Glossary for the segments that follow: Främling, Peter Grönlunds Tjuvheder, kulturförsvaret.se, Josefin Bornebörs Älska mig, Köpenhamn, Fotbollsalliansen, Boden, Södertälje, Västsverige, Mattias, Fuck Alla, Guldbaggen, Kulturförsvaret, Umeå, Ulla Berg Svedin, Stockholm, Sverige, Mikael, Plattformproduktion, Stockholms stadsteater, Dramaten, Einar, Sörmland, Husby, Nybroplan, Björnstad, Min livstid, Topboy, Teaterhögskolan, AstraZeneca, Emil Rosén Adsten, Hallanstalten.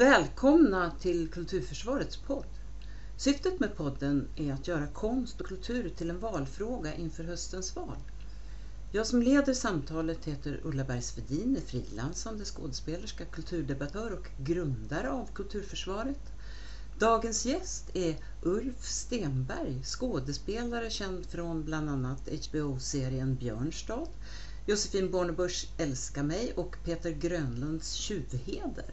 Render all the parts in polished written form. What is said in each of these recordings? Välkomna till Kulturförsvarets podd. Syftet med podden är att göra konst och kultur till en valfråga inför höstens val. Jag som leder samtalet heter Ulla Berg Svedin, är frilansande skådespelerska, kulturdebattör och grundare av Kulturförsvaret. Dagens gäst är Ulf Stenberg, skådespelare känd från bland annat HBO-serien Björnstad, Josefin Bornebörs Älska mig och Peter Grönlunds Tjuvheder.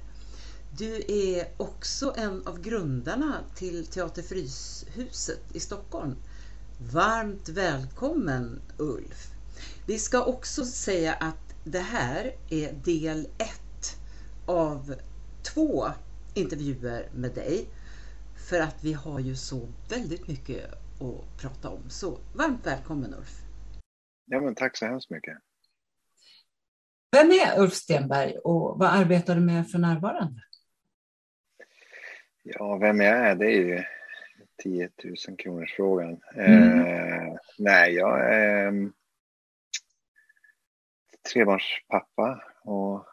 Du är också en av grundarna till Teater Fryshuset i Stockholm. Varmt välkommen Ulf. Vi ska också säga att det här är del 1 av 2 intervjuer med dig. För att vi har ju så väldigt mycket att prata om. Så varmt välkommen Ulf. Ja, men tack så hemskt mycket. Vem är Ulf Stenberg och vad arbetar du med för närvarande? Ja, vem jag är, det är ju 10 000 kronors frågan. Nej, jag är trebarnspappa och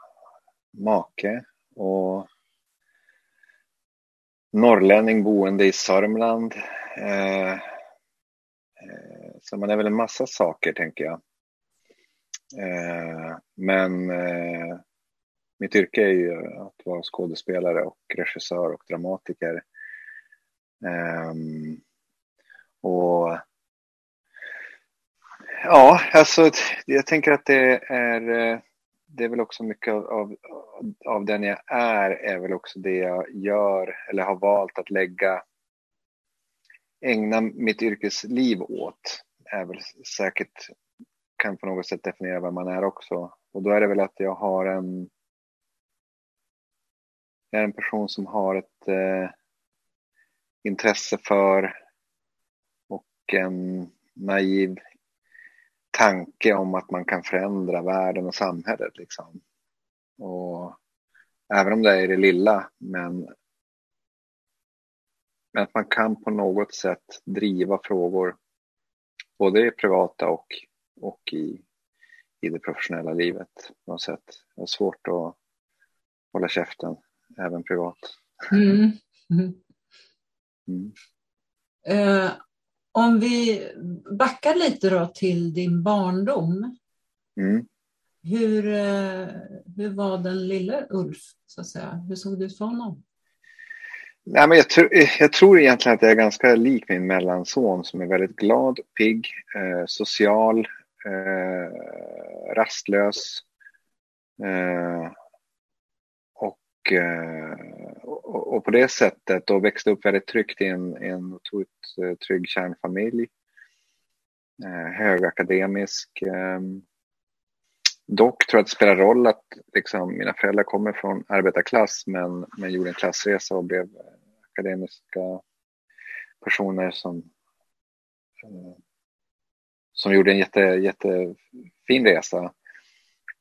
make och norrlänning boende i Sörmland. Så man är väl en massa saker, tänker jag. Men mitt yrke är ju att vara skådespelare och regissör och dramatiker. Och ja, alltså jag tänker att det är väl också mycket av den jag är väl också det jag gör eller har valt att ägna mitt yrkesliv åt. Är väl säkert, kan på något sätt definiera vem man är också. Och då är det väl att jag har en person som har ett intresse för och en naiv tanke om att man kan förändra världen och samhället liksom. Och även om det är det lilla, men att man kan på något sätt driva frågor både i privata och i det professionella livet på något sätt. Det är svårt att hålla käften även privat. Om vi backar lite då till din barndom. Hur var den lilla Ulf, så att säga? Hur såg du ut för honom? Nej, men jag tror egentligen att jag är ganska lik min mellanson som är väldigt glad, pigg, social, rastlös och på det sättet då växte upp väldigt tryggt i en otroligt trygg kärnfamilj, högakademisk. Dock tror jag att det spelar roll att liksom, mina föräldrar kommer från arbetarklass men gjorde en klassresa och blev akademiska personer som gjorde en jättefin resa.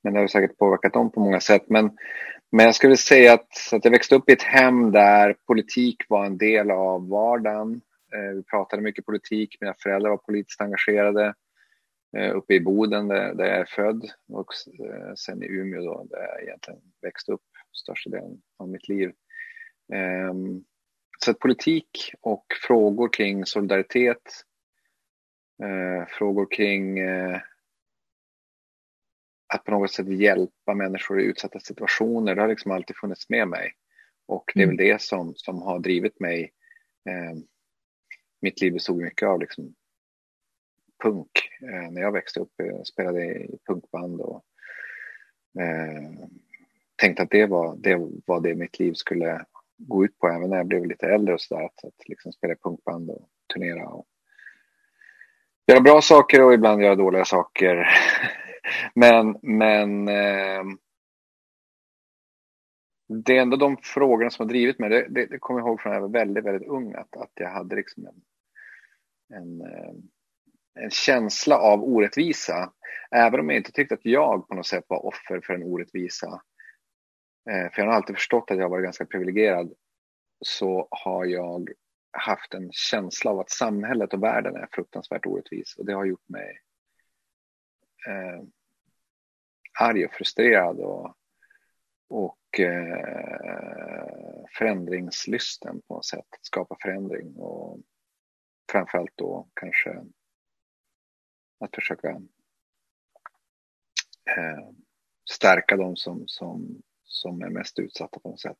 Men det har säkert påverkat dem på många sätt. Men jag skulle säga att jag växte upp i ett hem där politik var en del av vardagen. Vi pratade mycket politik. Mina föräldrar var politiskt engagerade. Uppe i Boden där jag är född. Och sen i Umeå då, där jag egentligen växte upp största delen av mitt liv. Så att politik och frågor kring solidaritet. Frågor kring att på något sätt hjälpa människor i utsatta situationer. Det har liksom alltid funnits med mig. Och det är väl det som har drivit mig. Mitt liv bestod mycket av liksom punk. När jag växte upp jag spelade i punkband. Och tänkte att det var det mitt liv skulle gå ut på. Även när jag blev lite äldre och sådär. Att liksom spela punkband och turnera. Och göra bra saker och ibland göra dåliga saker. Men det är ändå de frågorna som har drivit mig. Det kommer jag ihåg från när jag var väldigt, väldigt ung. Att jag hade liksom en känsla av orättvisa. Även om jag inte tyckte att jag på något sätt var offer för en orättvisa. För jag har alltid förstått att jag var ganska privilegierad. Så har jag haft en känsla av att samhället och världen är fruktansvärt orättvis. Och det har gjort mig arg och frustrerad och förändringslysten på något sätt. Skapa förändring och framförallt då kanske att försöka stärka de som är mest utsatta på något sätt.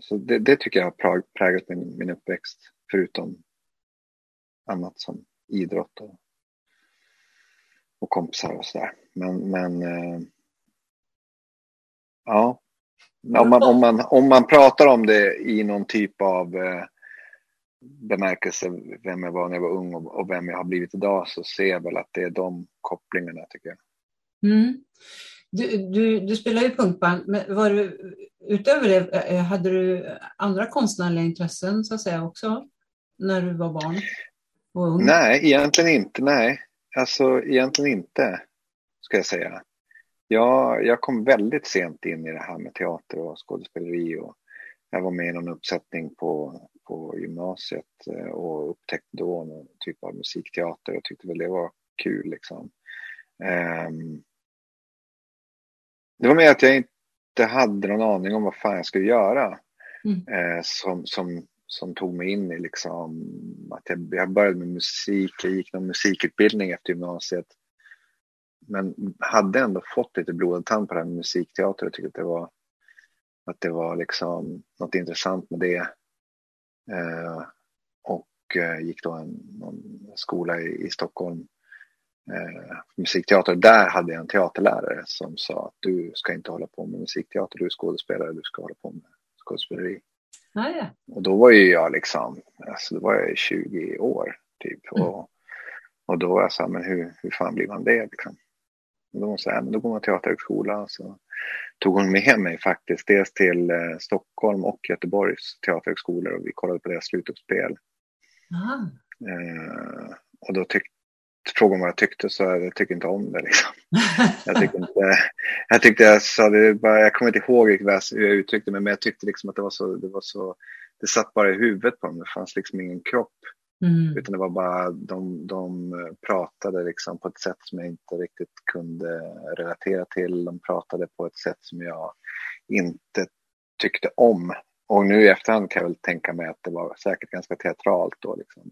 Så det tycker jag har präglat min uppväxt, förutom annat som idrott och kompisar och sådär. Men ja, om man pratar om det i någon typ av bemärkelse, vem jag var när jag var ung och vem jag har blivit idag, så ser jag väl att det är de kopplingarna, tycker jag. Mm. Du spelar ju punkband, men var du, utöver det, hade du andra konstnärliga intressen så att säga också när du var barn och ung? Nej, egentligen inte. Nej, alltså egentligen inte, ska jag säga. Jag kom väldigt sent in i det här med teater och skådespeleri, och jag var med i någon uppsättning på gymnasiet och upptäckte då någon typ av musikteater och tyckte väl det var kul liksom. Det var mer att jag inte hade någon aning om vad fan jag skulle göra. Som tog mig in i liksom att jag började med musik. Jag gick någon musikutbildning efter gymnasiet, men hade ändå fått lite blodad tand på det här med musikteater och tyckte att det var liksom något intressant med det. Och gick då någon skola i Stockholm, musikteater. Där hade jag en teaterlärare som sa att du ska inte hålla på med musikteater, du är skådespelare, du ska hålla på med skådespeleri. Naja. Och då var ju jag liksom, alltså då var jag 20 år typ, och då var jag såhär, men hur fan blir man det liksom? Och då var hon såhär, men då går man till teaterhögskolan. Så tog hon med mig faktiskt dels till Stockholm och Göteborgs teaterhögskolor, och vi kollade på deras slutuppspel. Och då frågade om vad jag tyckte, så jag tycker inte om det liksom. Jag kommer inte ihåg hur jag uttryckte mig, men jag tyckte liksom att det satt bara i huvudet på dem. Det fanns liksom ingen kropp. Utan det var bara de pratade liksom på ett sätt som jag inte riktigt kunde relatera till. De pratade på ett sätt som jag inte tyckte om. Och nu i efterhand kan jag väl tänka mig att det var säkert ganska teatralt då liksom.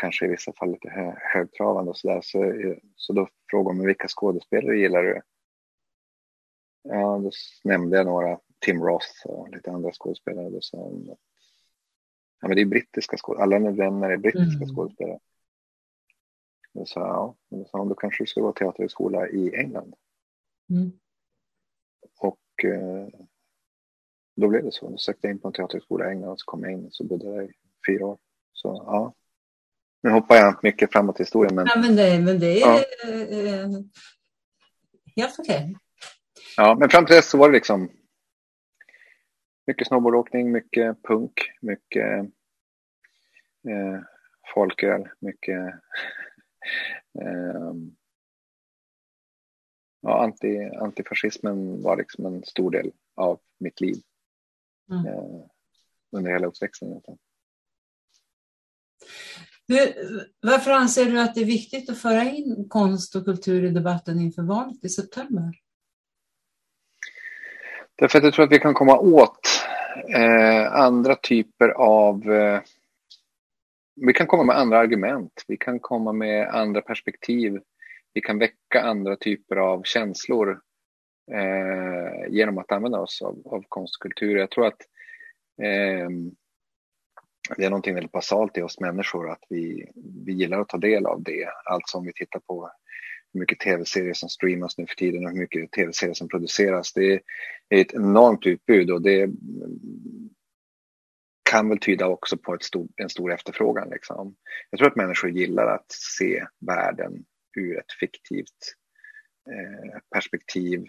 Kanske i vissa fall lite högtravande och sådär. Så då frågade man vilka skådespelare gillar du? Ja, då nämnde jag några. Tim Roth och lite andra skådespelare. Då sa hon att ja, men det är brittiska skådespelare. Alla mina vänner är brittiska skådespelare. Då sa jag, ja. Då sa hon, då kanske du ska gå teaterhögskola i England. Och då blev det så. Då sökte jag in på en teaterhögskola i England, och så kom jag in, så bodde jag i 4 år. Så ja. Nu hoppar jag mycket framåt i historien. Men det är ja. Helt okej. Ja, men fram till dess så var det liksom mycket snowboardåkning, mycket punk, mycket folköl, mycket antifascismen var liksom en stor del av mitt liv under hela uppväxten egentligen. Varför anser du att det är viktigt att föra in konst och kultur i debatten inför valet i september? Därför att jag tror att vi kan komma åt andra typer av... vi kan komma med andra argument. Vi kan komma med andra perspektiv. Vi kan väcka andra typer av känslor genom att använda oss av konst och kultur. Jag tror att... det är någonting väldigt basalt i oss människor att vi gillar att ta del av det. Alltså om vi tittar på hur mycket tv-serier som streamas nu för tiden och hur mycket tv-serier som produceras. Det är ett enormt utbud, och det kan väl tyda också på en stor efterfrågan. Liksom. Jag tror att människor gillar att se världen ur ett fiktivt perspektiv.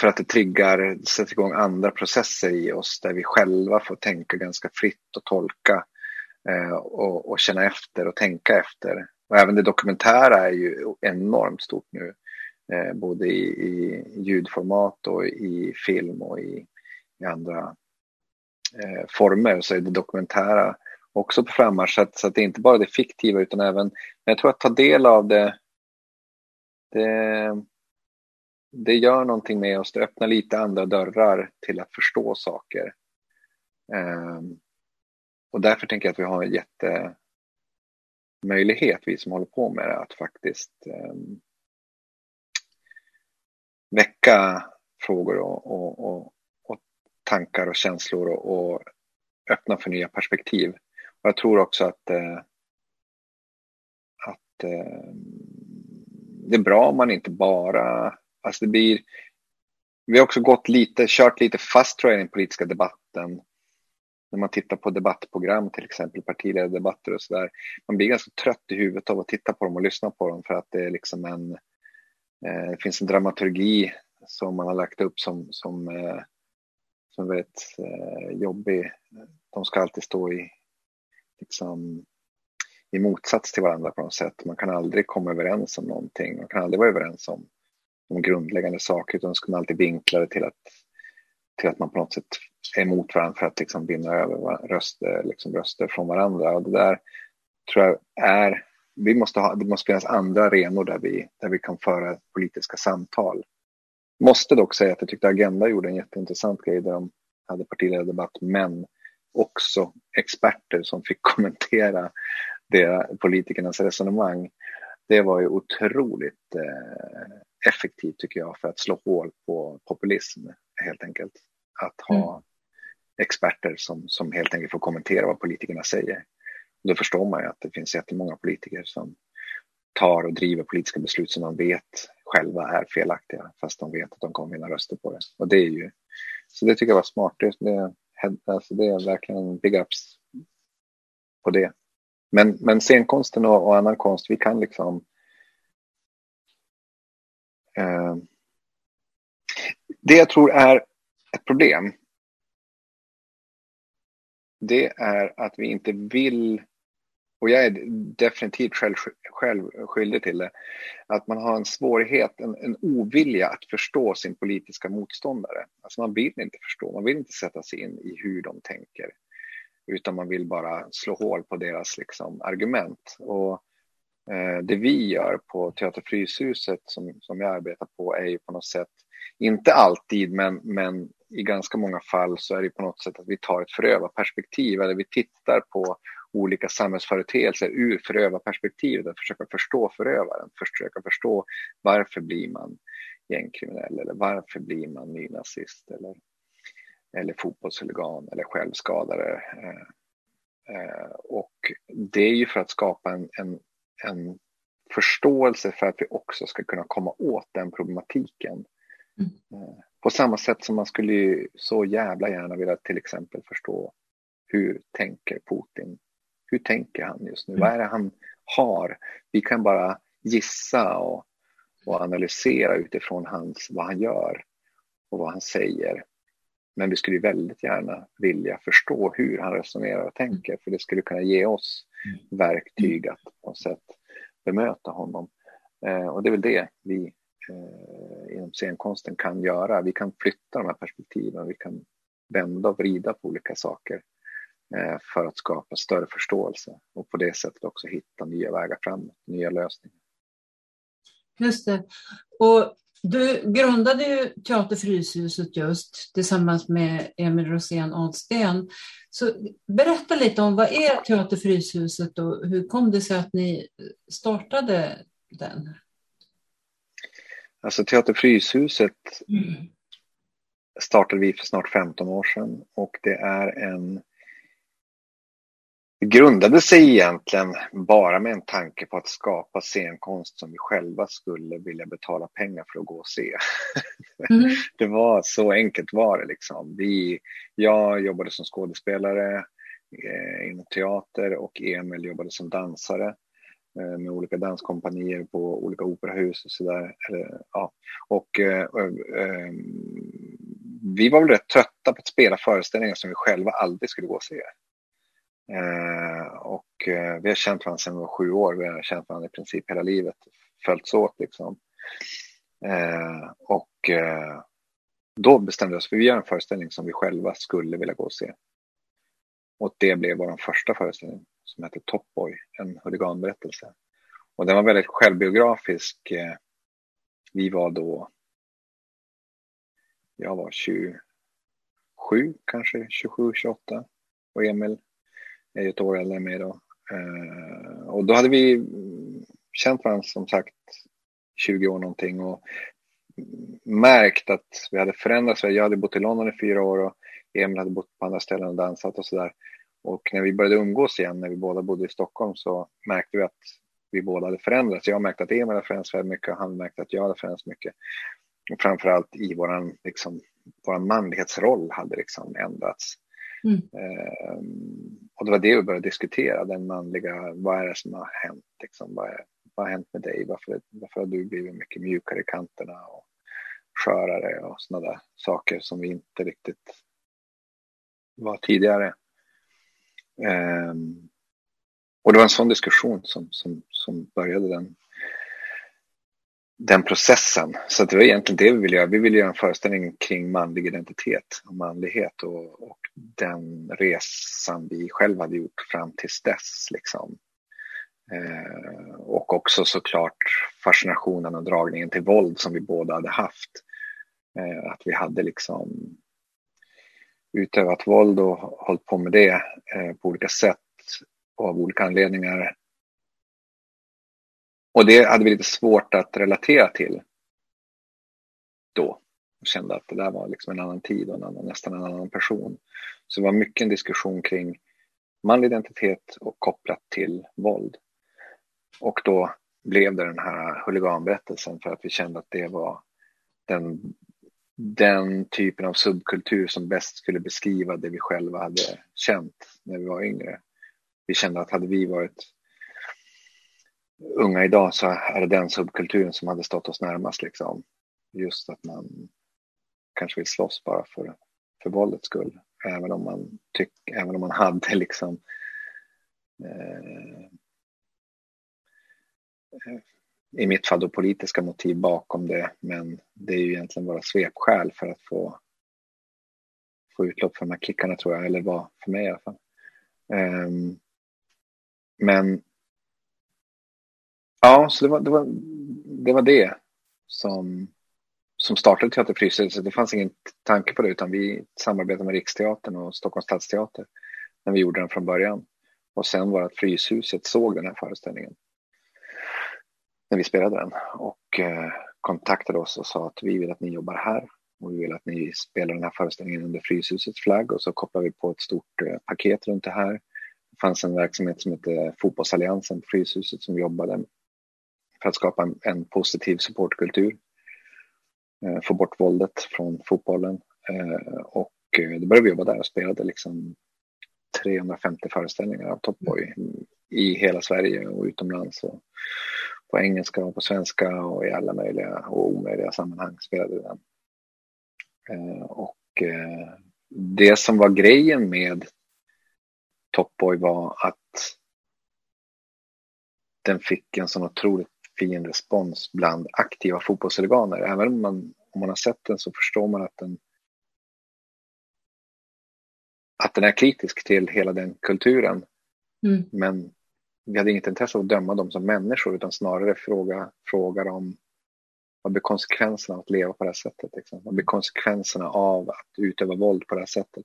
För att det sätter igång andra processer i oss där vi själva får tänka ganska fritt och tolka och känna efter och tänka efter. Och även det dokumentära är ju enormt stort nu. Både i ljudformat och i film och i andra former, så är det dokumentära också på frammarsch. Så att det är inte bara det fiktiva, utan även, jag tror att ta del av det det gör någonting med oss. Det öppnar lite andra dörrar till att förstå saker. Och därför tänker jag att vi har en jättemöjlighet, vi som håller på med det, att faktiskt väcka frågor och tankar och känslor och öppna för nya perspektiv. Och jag tror också att det är bra om man inte bara... Alltså vi har också kört lite fast, tror jag, i den politiska debatten. När man tittar på debattprogram, till exempel partiledardebatter och sådär. Man blir ganska trött i huvudet av att titta på dem och lyssna på dem, för att det är liksom det finns en dramaturgi som man har lagt upp som väldigt jobbig. De ska alltid stå i motsats till varandra på något sätt. Man kan aldrig komma överens om någonting. Man kan aldrig vara överens om de grundläggande saker, utan ska man alltid vinkla det till att man på något sätt är emot varandra för att liksom vinna över röster från varandra. Och det där tror jag är... Det måste finnas andra arenor där vi kan föra politiska samtal. Måste dock säga att jag tyckte Agenda gjorde en jätteintressant grej där de hade partiledardebatt, men också experter som fick kommentera politikernas resonemang. Det var ju otroligt effektivt, tycker jag, för att slå hål på populism, helt enkelt. Att ha experter som helt enkelt får kommentera vad politikerna säger. Då förstår man ju att det finns jättemånga politiker som tar och driver politiska beslut som de vet själva är felaktiga, fast de vet att de kommer vinna röster på det. Och det är ju... Så det tycker jag var smart. Det är verkligen big ups på det. Men scenkonsten och annan konst, vi kan liksom... det jag tror är ett problem, det är att vi inte vill, och jag är definitivt själv skyldig till det, att man har en svårighet, en ovilja att förstå sin politiska motståndare. Alltså man vill inte förstå, man vill inte sätta sig in i hur de tänker, utan man vill bara slå hål på deras liksom argument. Och det vi gör på Teater Fryshuset, som jag arbetar på, är ju på något sätt, inte alltid, men i ganska många fall så är det på något sätt att vi tar ett förövarperspektiv, eller vi tittar på olika samhällsföreteelser ur förövarperspektivet, att försöka förstå förövaren, försöka förstå varför blir man gängkriminell, eller varför blir man nynazist eller fotbollshuligan eller självskadare. Och det är ju för att skapa en förståelse för att vi också ska kunna komma åt den problematiken. På samma sätt som man skulle ju så jävla gärna vilja till exempel förstå, hur tänker Putin? Hur tänker han just nu? Vad är det han har? Vi kan bara gissa och analysera utifrån vad han gör och vad han säger. Men vi skulle ju väldigt gärna vilja förstå hur han resonerar och tänker, för det skulle kunna ge oss verktyg att på något sätt bemöta honom. Och det är väl det vi inom scenkonsten kan göra. Vi kan flytta de här perspektiven, vi kan vända och vrida på olika saker för att skapa större förståelse och på det sättet också hitta nya vägar framåt, nya lösningar. Just det. Och du grundade ju Teater Fryshuset just tillsammans med Emil Rosén Adsten. Så berätta lite om, vad är Teater Fryshuset och hur kom det sig att ni startade den? Alltså Teater Fryshuset startade vi för snart 15 år sedan, och det är det grundade sig egentligen bara med en tanke på att skapa scenkonst som vi själva skulle vilja betala pengar för att gå och se. Det var så enkelt var det liksom. Jag jobbade som skådespelare inom teater, och Emil jobbade som dansare med olika danskompanier på olika operahus och sådär. Ja. Och vi var väl rätt trötta på att spela föreställningar som vi själva aldrig skulle gå och se. Och vi har känt varandra sedan vi var 7 år. Vi har känt varandra i princip hela livet, följts åt liksom. Och då bestämde vi oss för att göra en föreställning som vi själva skulle vilja gå och se. Och det blev vår första föreställning, som heter Topboy, en huliganberättelse. Och den var väldigt självbiografisk. Vi var då Jag var 27 kanske, 27-28 och Emil är ett år äldre än mig då. Och då hade vi känt varandra som sagt 20 år någonting och märkt att vi hade förändrats. Jag hade bott i London i 4 år och Emil hade bott på andra ställen och dansat och sådär. Och när vi började umgås igen, när vi båda bodde i Stockholm, så märkte vi att vi båda hade förändrats. Jag märkte att Emil hade förändrats väldigt mycket och han märkte att jag hade förändrats mycket. Och framförallt i våran, liksom, våran manlighetsroll hade liksom ändrats. Mm. Och det var det vi började diskutera, den manliga, vad är det som har hänt? Liksom, vad har hänt med dig? Varför har du blivit mycket mjukare i kanterna och skörare och sådana där saker som vi inte riktigt var tidigare? Och det var en sån diskussion som började den processen. Så det var egentligen det vi ville göra. Vi ville göra en föreställning kring manlig identitet och manlighet och den resan vi själva hade gjort fram tills dess. Liksom. Och också såklart fascinationen och dragningen till våld som vi båda hade haft. Att vi hade liksom utövat våld och hållit på med det på olika sätt och av olika anledningar. Och det hade vi lite svårt att relatera till då. Jag kände att det där var liksom en annan tid och nästan en annan person. Så det var mycket en diskussion kring manlig identitet och kopplat till våld. Och då blev det den här huliganberättelsen för att vi kände att det var den typen av subkultur som bäst skulle beskriva det vi själva hade känt när vi var yngre. Vi kände att hade vi varit unga idag så är det den subkulturen som hade stått oss närmast. Liksom. Just att man kanske vill slåss bara för våldets skull. Även om man hade liksom i mitt fall då politiska motiv bakom det. Men det är ju egentligen bara svepskäl för att få utlopp för de här klickarna tror jag. Eller vad för mig i alla fall. Men ja, så det var det som startade Teater Fryshuset. Så det fanns ingen tanke på det utan vi samarbetade med Riksteatern och Stockholms stadsteater när vi gjorde den från början. Och sen var det att Fryshuset såg den här föreställningen när vi spelade den och kontaktade oss och sa att vi vill att ni jobbar här och vi vill att ni spelar den här föreställningen under Fryshusets flagg och så kopplar vi på ett stort paket runt det här. Det fanns en verksamhet som hette Fotbollsalliansen på Fryshuset som jobbade för att skapa en positiv supportkultur, få bort våldet från fotbollen och då började vi jobba där och spelade liksom 350 föreställningar av Topboy i hela Sverige och utomlands och på engelska och på svenska och i alla möjliga och omöjliga sammanhang spelade vi den. Och det som var grejen med Topboy var att den fick en sån otroligt fin respons bland aktiva fotbollshuliganer. Även om man har sett den så förstår man att den är kritisk till hela den kulturen. Mm. Men vi hade inget intresse av att döma dem som människor utan snarare fråga dem vad blir konsekvenserna av att leva på det här sättet? Liksom? Vad blir konsekvenserna av att utöva våld på det här sättet?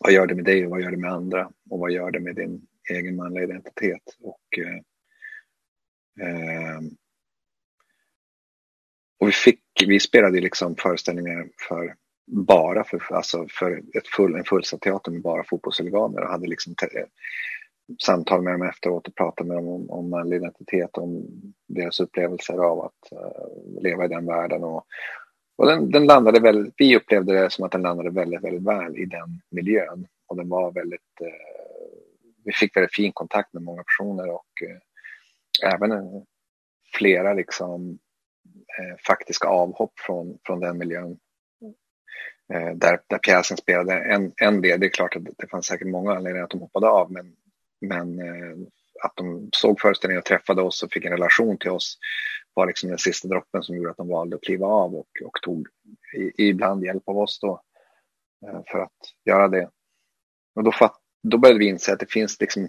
Vad gör det med dig och vad gör det med andra? Och vad gör det med din egen manliga identitet? Och vi spelade liksom föreställningar för en fullsatt teater med bara fotbollshuliganer och hade liksom samtal med dem efteråt och prata med dem om manlig identitet, om deras upplevelser av att leva i den världen och den landade väl, vi upplevde det som att den landade väldigt, väldigt väl i den miljön och den var väldigt vi fick väldigt fin kontakt med många personer och även flera liksom faktiska avhopp från den miljön där pjäsen spelade en del. Det är klart att det fanns säkert många anledningar att de hoppade av men att de såg föreställningen och träffade oss och fick en relation till oss var liksom den sista droppen som gjorde att de valde att kliva av och tog ibland hjälp av oss då för att göra det. Och då började vi inse att det finns liksom,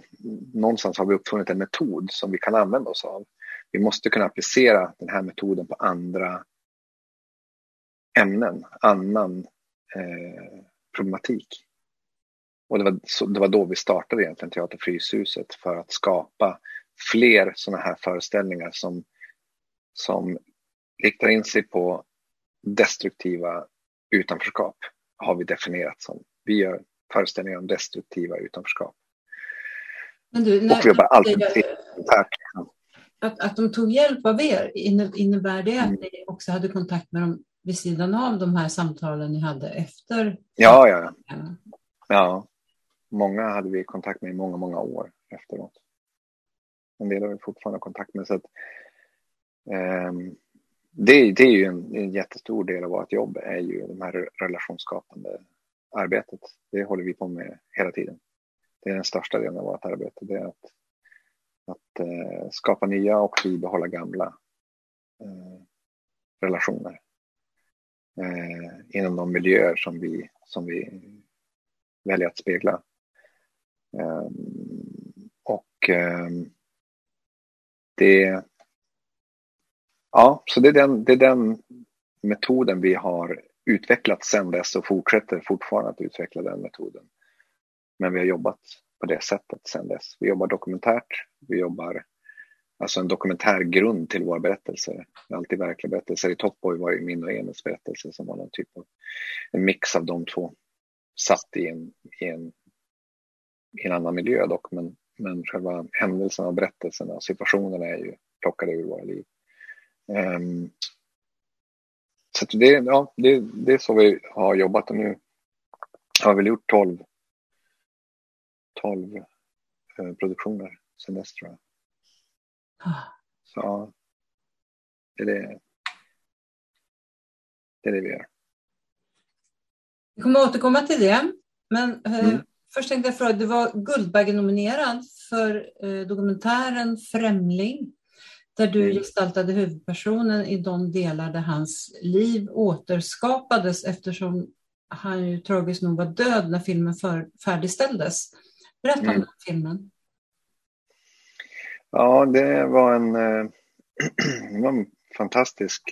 någonstans har vi uppfunnit en metod som vi kan använda oss av. Vi måste kunna applicera den här metoden på andra ämnen, annan problematik. Och det var då vi startade egentligen Teater Fryshuset, för att skapa fler sådana här föreställningar som riktar in sig på destruktiva utanförskap, har vi definierat som. Vi gör föreställningar om destruktiva utanförskap. Men du, när, och vi jobbar alltid att de tog hjälp av er, innebär det att ni också hade kontakt med dem vid sidan av de här samtalen ni hade efter? Ja. Många hade vi kontakt med i många år efteråt. En del har vi fortfarande kontakt med, så att det är ju en jättestor del av vårt jobb, är ju de här relationsskapande arbetet. Det håller vi på med hela tiden. Det är den största delen av vårt arbete. Det är att skapa nya och bibehålla gamla relationer inom de miljöer som vi väljer att spegla. Så det är den metoden vi har utvecklat sedan dess och fortsätter fortfarande att utveckla den metoden. Men vi har jobbat på det sättet sedan dess. Vi jobbar dokumentärt. Vi jobbar alltså en dokumentär grund till våra berättelser. Alltid verkliga berättelser. I Topboy var det min och Emils berättelser som var någon typ av en mix av de två. Satt i en annan miljö dock. Men själva händelserna och berättelserna och situationerna är ju plockade ur våra liv. Så det är så vi har jobbat, och nu har vi gjort 12 produktioner semester. Så det är det vi gör. Vi kommer återkomma till det, men först tänkte jag fråga, du var Guldbaggenominerad för dokumentären Främling, där du gestaltade huvudpersonen i de delar där hans liv återskapades, eftersom han ju tragiskt nog var död när filmen färdigställdes. Berätta om den filmen. Ja, det var en fantastisk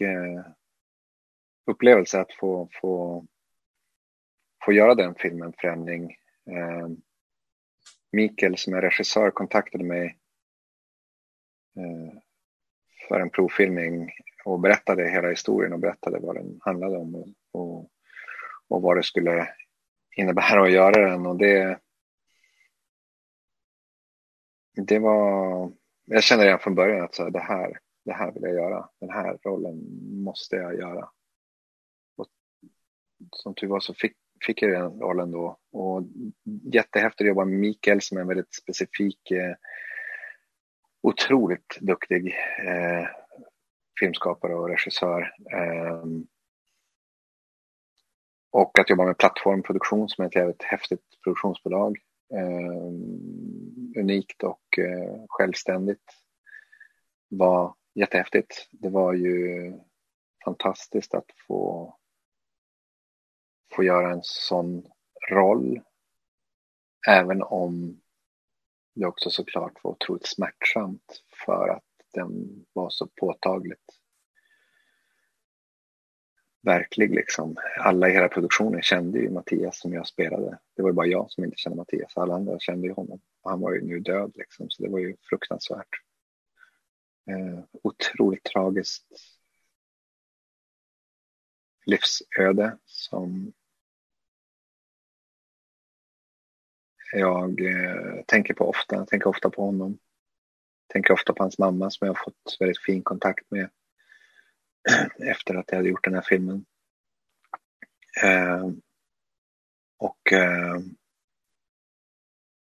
upplevelse att få göra den filmen, Främling. Mikael, som är regissör, kontaktade mig för en provfilmning och berättade hela historien och berättade vad den handlade om och vad det skulle innebära att göra den, och det var, jag kände redan från början att så här, det här vill jag göra, den här rollen måste jag göra, och som tur var så fick jag den rollen då, och jättehäftigt att jobba med Mikael, som är en väldigt specifik otroligt duktig filmskapare och regissör. Och att jobba med Plattformproduktion, som är ett jävligt häftigt produktionsbolag. Unikt och självständigt. Var jättehäftigt. Det var ju fantastiskt att få göra en sån roll. Även om det också såklart var otroligt smärtsamt, för att den var så påtagligt verklig liksom. Alla i hela produktionen kände ju Mattias som jag spelade. Det var ju bara jag som inte kände Mattias. Alla andra kände ju honom. Han var ju nu död liksom. Så det var ju fruktansvärt. Otroligt tragiskt livsöde som jag tänker på ofta. Jag tänker ofta på honom. Jag tänker ofta på hans mamma, som jag har fått väldigt fin kontakt med efter att jag hade gjort den här filmen.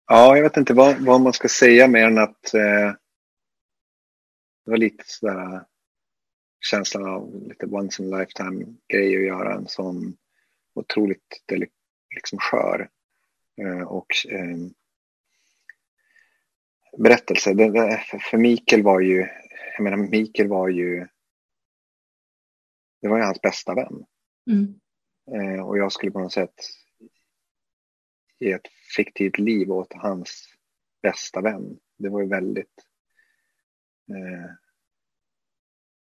Jag vet inte vad man ska säga mer än att det var lite sådär känslan av lite once in a lifetime grej att göra en sån otroligt liksom skör och berättelse. För Mikael var ju, jag menar, det var ju hans bästa vän. Och jag skulle på något sätt ge ett fiktivt liv åt hans bästa vän. Det var ju väldigt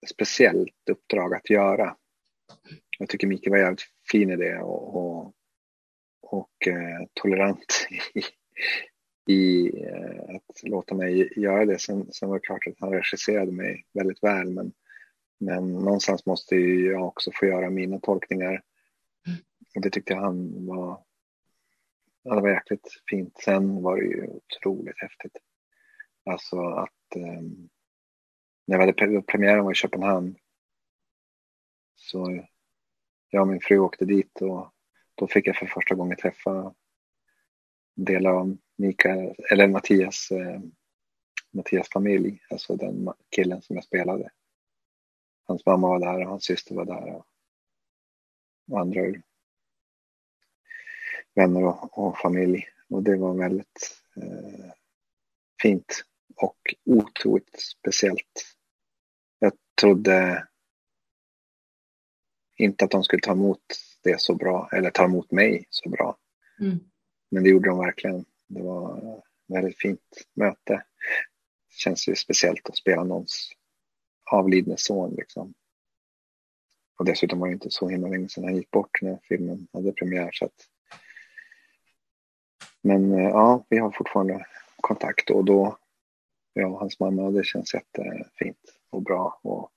speciellt uppdrag att göra. Jag tycker Mikael var jävligt fin i det och tolerant i att låta mig göra det. Sen var det klart att han regisserade mig väldigt väl, men någonstans måste ju jag också få göra mina tolkningar. Och det tyckte jag han var jäkligt fint. Sen var det ju otroligt häftigt. Alltså att när vi hade premiären var i Köpenhamn, så jag och min fru åkte dit, och då fick jag för första gången träffa delar av Mikael, eller Mattias familj, alltså den killen som jag spelade. Hans mamma var där och hans syster var där och andra vänner och familj, och det var väldigt fint och otroligt speciellt. Jag trodde inte att de skulle ta emot det så bra, eller ta emot mig så bra. Mm. Men det gjorde de verkligen. Det var ett väldigt fint möte. Det känns ju speciellt att spela någons avlidne son liksom. Och dessutom var det inte så himla länge sedan han gick bort när filmen hade premiär. Så att... Men ja, vi har fortfarande kontakt, och då jag och hans mamma, och det känns jättefint och bra. Och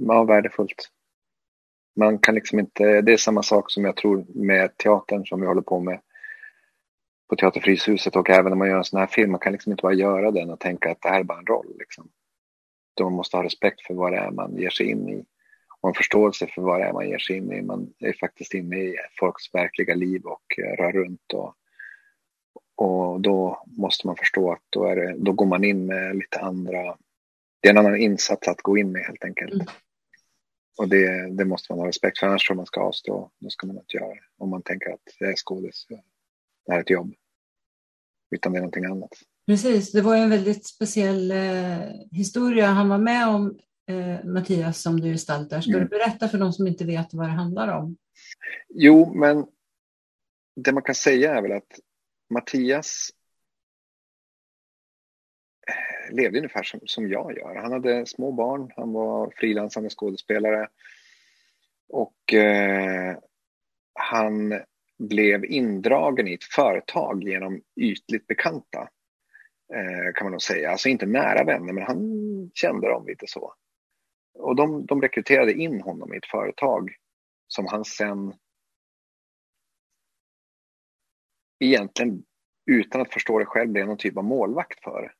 ja, värdefullt. Man kan liksom inte, det är samma sak som jag tror med teatern som vi håller på med på Teater Fryshuset, och även när man gör en sån här film, man kan liksom inte bara göra den och tänka att det här är bara en roll liksom. Man måste ha respekt för vad det är man ger sig in i, och en förståelse för vad det är man ger sig in i. Man är faktiskt inne i folks verkliga liv och rör runt, och då måste man förstå att då går man in med lite andra, det är en annan insats att gå in med helt enkelt. Mm. Och det måste man ha respekt för, annars tror man ska avstå. Då ska man inte göra det. Om man tänker att jag är skådis, det här är ett jobb. Utan det är någonting annat. Precis, det var ju en väldigt speciell historia han var med om, Mattias, som du gestaltar. Ska du berätta för de som inte vet vad det handlar om? Jo, men det man kan säga är väl att Mattias levde ungefär som jag gör. Han hade små barn, han var frilansande skådespelare, och han blev indragen i ett företag genom ytligt bekanta, kan man nog säga. Alltså inte nära vänner, men han kände dem lite så. Och de rekryterade in honom i ett företag som han sen egentligen utan att förstå det själv blev någon typ av målvakt för.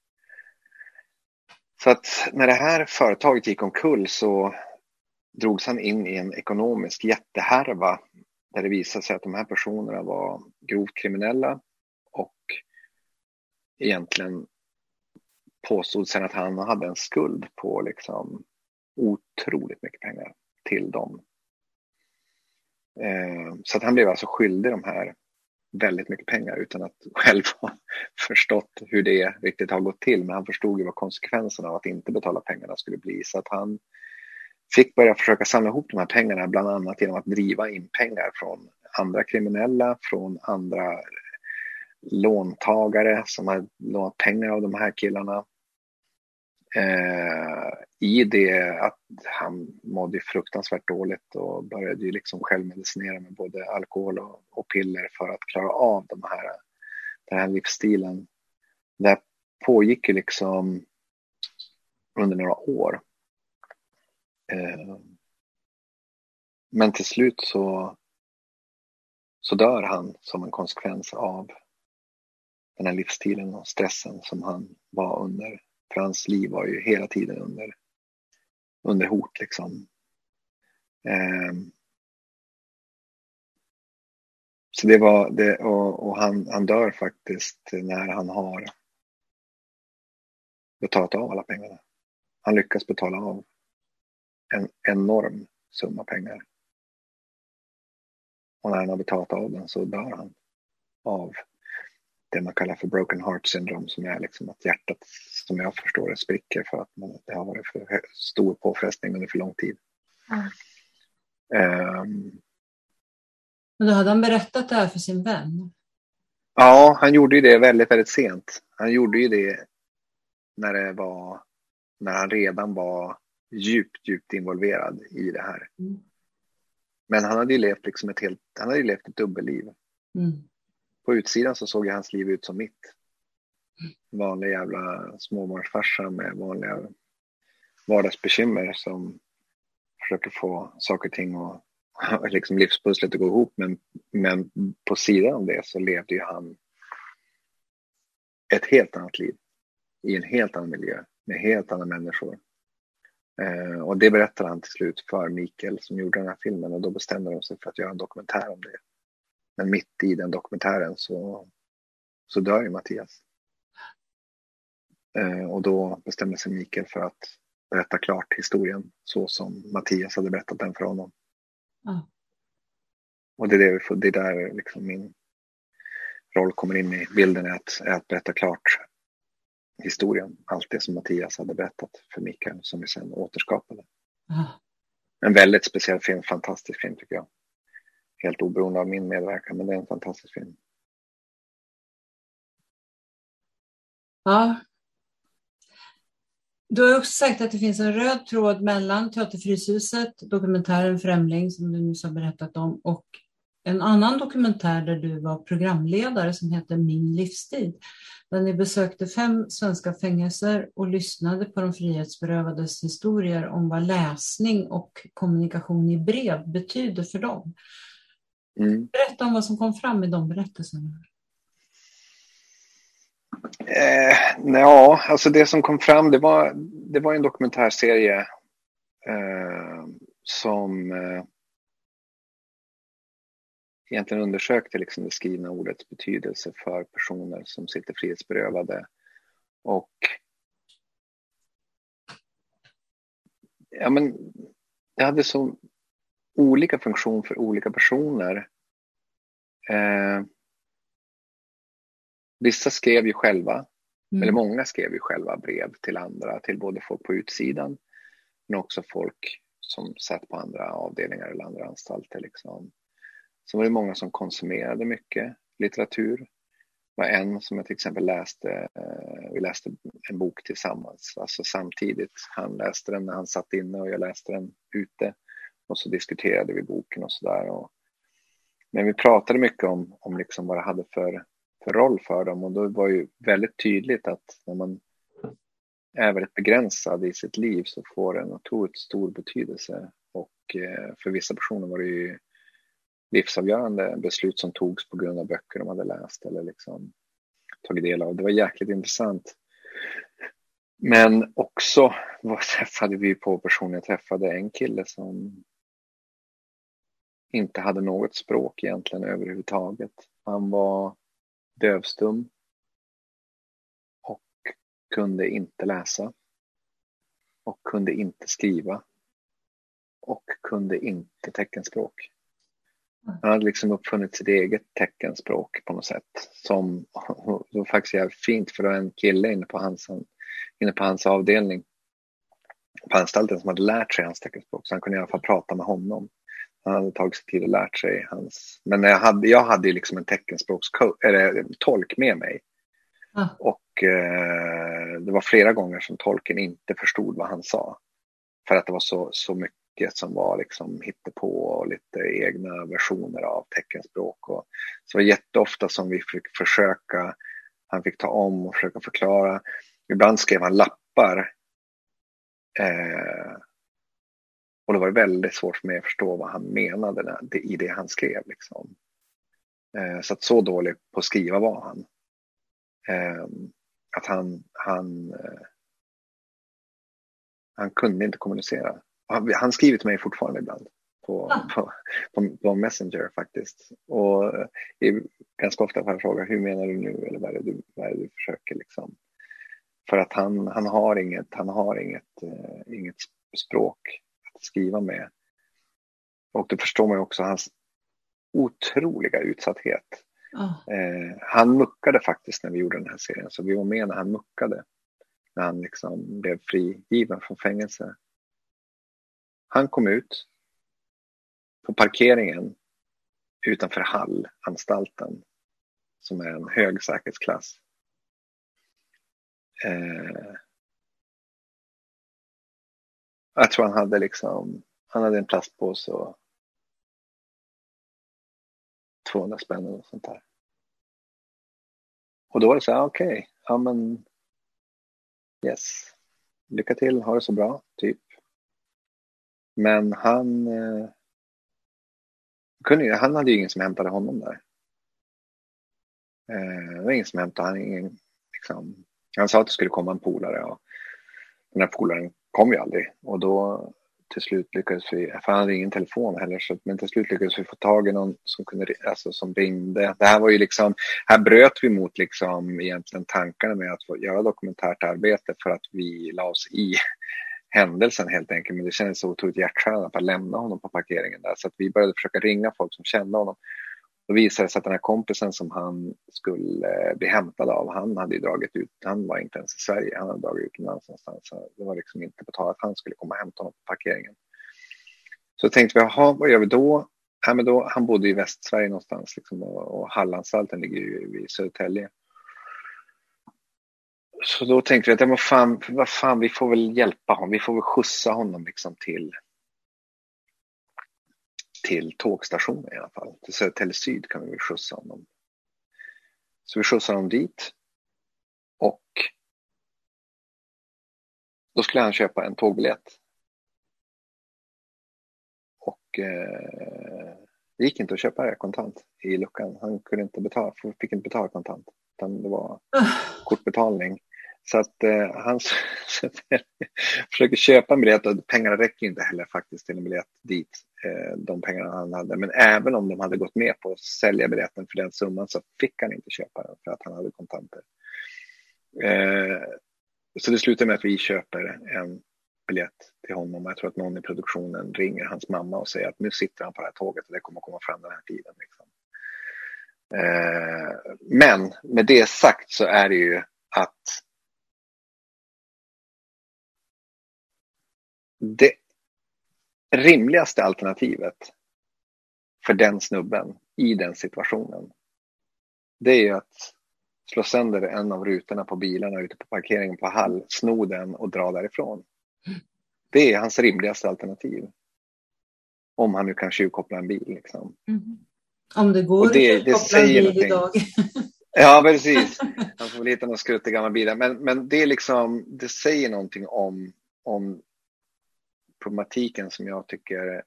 Så att när det här företaget gick omkull så drogs han in i en ekonomisk jättehärva där det visade sig att de här personerna var grovt kriminella, och egentligen påstod sen att han hade en skuld på liksom otroligt mycket pengar till dem. Så att han blev alltså skyldig de här väldigt mycket pengar utan att själv ha förstått hur det riktigt har gått till. Men han förstod ju vad konsekvenserna av att inte betala pengarna skulle bli. Så att han fick börja försöka samla ihop de här pengarna, bland annat genom att driva in pengar från andra kriminella, från andra låntagare som hade lånat pengar av de här killarna. I det att han mådde fruktansvärt dåligt och började ju liksom självmedicinera med både alkohol och piller för att klara av den här livsstilen. Det här pågick ju liksom under några år. Men till slut så dör han som en konsekvens av den här livsstilen och stressen som han var under. För hans liv var ju hela tiden under hot liksom. Så det var det, och han dör faktiskt när han har betalat av alla pengarna. Han lyckas betala av en enorm summa pengar. Och när han har betalat av den så dör han av det man kallar för broken heart syndrome, som är liksom att hjärtat, som jag förstår det, spricker för att det har varit för stor påfrestning under för lång tid. Mm. Men då hade han berättat det här för sin vän? Ja, han gjorde ju det väldigt, väldigt sent. Han gjorde ju det när han redan var djupt involverad i det här. Mm. Men han hade ju levt liksom ett dubbelliv. Mm. På utsidan så såg jag hans liv ut som mitt. Vanlig jävla småbarnsfarsa med vanliga vardagsbekymmer som försöker få saker och ting och liksom livspusslet att gå ihop. Men på sidan av det så levde ju han ett helt annat liv. I en helt annan miljö. Med helt andra människor. Och det berättade han till slut för Mikael som gjorde den här filmen. Och då bestämde de sig för att göra en dokumentär om det. Men mitt i den dokumentären så dör ju Mattias. Och då bestämde sig Mikael för att berätta klart historien så som Mattias hade berättat den för honom. Mm. Och det är där liksom min roll kommer in i bilden, är att berätta klart historien. Allt det som Mattias hade berättat för Mikael som vi sen återskapade. Mm. En väldigt speciell film, fantastisk film tycker jag. Helt oberoende av min medverkan, men det är en fantastisk film. Ja. Du har också sagt att det finns en röd tråd mellan Teater Fryshuset, dokumentären Främling som du nyss har berättat om, och en annan dokumentär där du var programledare som heter Min livstid. Där ni besökte 5 svenska fängelser och lyssnade på de frihetsberövades historier om vad läsning och kommunikation i brev betyder för dem. Mm. Berätta om vad som kom fram i de berättelserna. Ja, alltså det som kom fram, det var en dokumentärserie som egentligen undersökte liksom det skrivna ordets betydelse för personer som sitter frihetsberövade. Och ja, men det hade så olika funktion för olika personer. Vissa skrev ju själva, eller många skrev ju själva brev till andra, till både folk på utsidan men också folk som satt på andra avdelningar eller andra anstalter liksom. Så var det många som konsumerade mycket litteratur. Det var en som jag till exempel vi läste en bok tillsammans, alltså samtidigt. Han läste den när han satt inne och jag läste den ute och så diskuterade vi boken och sådär. Men vi pratade mycket om liksom vad det hade för roll för dem, och då var ju väldigt tydligt att när man är väldigt begränsad i sitt liv så får det en otroligt stor betydelse, och för vissa personer var det ju livsavgörande beslut som togs på grund av böcker de hade läst eller liksom tagit del av. Det var jäkligt intressant. Men också träffade vi på personer. Jag träffade en kille som inte hade något språk egentligen överhuvudtaget. Han var dövstum och kunde inte läsa och kunde inte skriva och kunde inte teckenspråk. Han hade liksom uppfunnit sitt eget teckenspråk på något sätt, som det var faktiskt jävligt fint, för det var en kille inne på hans avdelning på anstalten som hade lärt sig hans teckenspråk, så han kunde i alla fall prata med honom. Han hade tagit sig tid och lärt sig hans. Men jag hade liksom en tolk med mig. Ah. Och det var flera gånger som tolken inte förstod vad han sa. För att det var så mycket som var liksom hittepå och lite egna versioner av teckenspråk. Och så var det jätteofta som vi fick försöka. Han fick ta om och försöka förklara. Ibland skrev han lappar. Och det var väldigt svårt för mig att förstå vad han menade i det han skrev. Liksom. Så att så dålig på att skriva var han. Att han kunde inte kommunicera. Han skriver till mig fortfarande ibland på Messenger faktiskt. Och ganska ofta får jag fråga, hur menar du nu? Eller vad är det du försöker liksom? För att han har inget språk skriva med. Och då förstår man ju också hans otroliga utsatthet. Han muckade faktiskt när vi gjorde den här serien, så vi var med när han muckade, när han liksom blev frigiven från fängelse. Han kom ut på parkeringen utanför Hallanstalten, som är en hög säkerhetsklass. Jag tror han hade liksom, han hade en plastpåse och 200 spänn och sånt där. Och då var det så här, okej, ja men yes, lycka till, ha det så bra, typ. Men han hade ju ingen som hämtade honom där. Det var ingen som hämtade han, ingen, liksom, han sa att det skulle komma en polare och den här polaren kom ju aldrig. Och då till slut lyckades vi, för han hade ingen telefon heller, så, men till slut lyckades vi få tag i någon som kunde, alltså som ringde. Det här var ju liksom, här bröt vi mot liksom egentligen tankarna med att få göra dokumentärt arbete, för att vi la oss i händelsen helt enkelt. Men det kändes så otroligt hjärtskärande att lämna honom på parkeringen där, så att vi började försöka ringa folk som kände honom. Då visade det sig att den här kompisen som han skulle bli hämtad av, han hade ju dragit ut, han var inte ens i Sverige, han hade dragit utomlands någonstans. Så det var liksom inte på tal att han skulle komma och hämta honom på parkeringen. Så tänkte vi, jaha, vad gör vi då? Ja, men då han bodde i Västsverige någonstans liksom, och Hallanstalten ligger ju i Södertälje. Så då tänkte vi att ja, men vad fan, vi får väl hjälpa honom, vi får väl skjutsa honom liksom till tågstationen i alla fall. Till Södertälje Syd kan vi skjutsa honom. Så vi skjutsar honom dit. Och då skulle han köpa en tågbiljett. Och det gick inte att köpa det kontant i luckan. Han kunde inte betala, fick inte betala kontant. Utan det var kortbetalning. Så att han försöker köpa en biljett, och pengarna räcker inte heller faktiskt till en biljett dit, de pengarna han hade. Men även om de hade gått med på att sälja biljetten för den summan, så fick han inte köpa den för att han hade kontanter. Så det slutar med att vi köper en biljett till honom. Jag tror att någon i produktionen ringer hans mamma och säger att nu sitter han på det här tåget och det kommer komma fram den här tiden. Liksom. Men med det sagt så är det ju att det rimligaste alternativet för den snubben i den situationen, det är ju att slå sönder en av rutorna på bilarna ute på parkeringen på Hall, sno den och dra därifrån. Det är hans rimligaste alternativ. Om han nu kan tjuvkoppla en bil liksom. Mm. Om det går det koppla en bil någonting. Idag. Ja, precis. Han får väl hitta någon skrutt i gamla bilar. Men det är liksom, det säger någonting om problematiken som jag tycker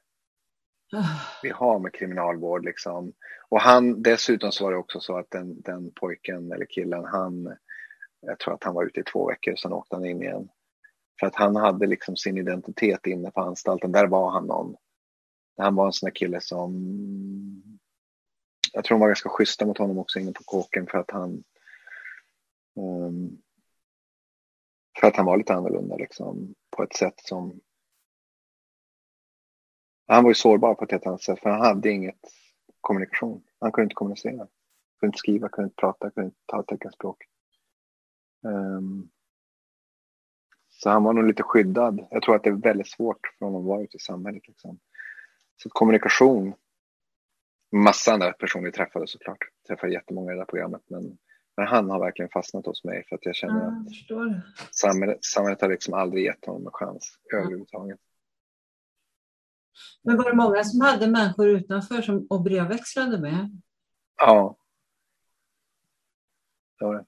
vi har med kriminalvård liksom. Och han, dessutom så var det också så att den pojken eller killen, han, jag tror att han var ute i 2 veckor, sen åkte han in igen. För att han hade liksom sin identitet inne på anstalten, där var han någon. Han var en sån där kille som, jag tror de var ganska schyssta mot honom också inne på kåken, för att han var lite annorlunda liksom, på ett sätt som, han var ju sårbar på ett helt annat sätt, för han hade inget kommunikation. Han kunde inte kommunicera. Kunde inte skriva, kunde inte prata, kunde inte ta teckenspråk. Så han var nog lite skyddad. Jag tror att det är väldigt svårt för honom att vara ute i samhället. Liksom. Så kommunikation. Massa andra personer vi träffade såklart. Jag träffade jättemånga i det här programmet. Men han har verkligen fastnat hos mig, för att jag känner att samhället har liksom aldrig gett honom en chans överhuvudtaget. Men var det många som hade människor utanför som och brevväxlade med? Ja. Det var det.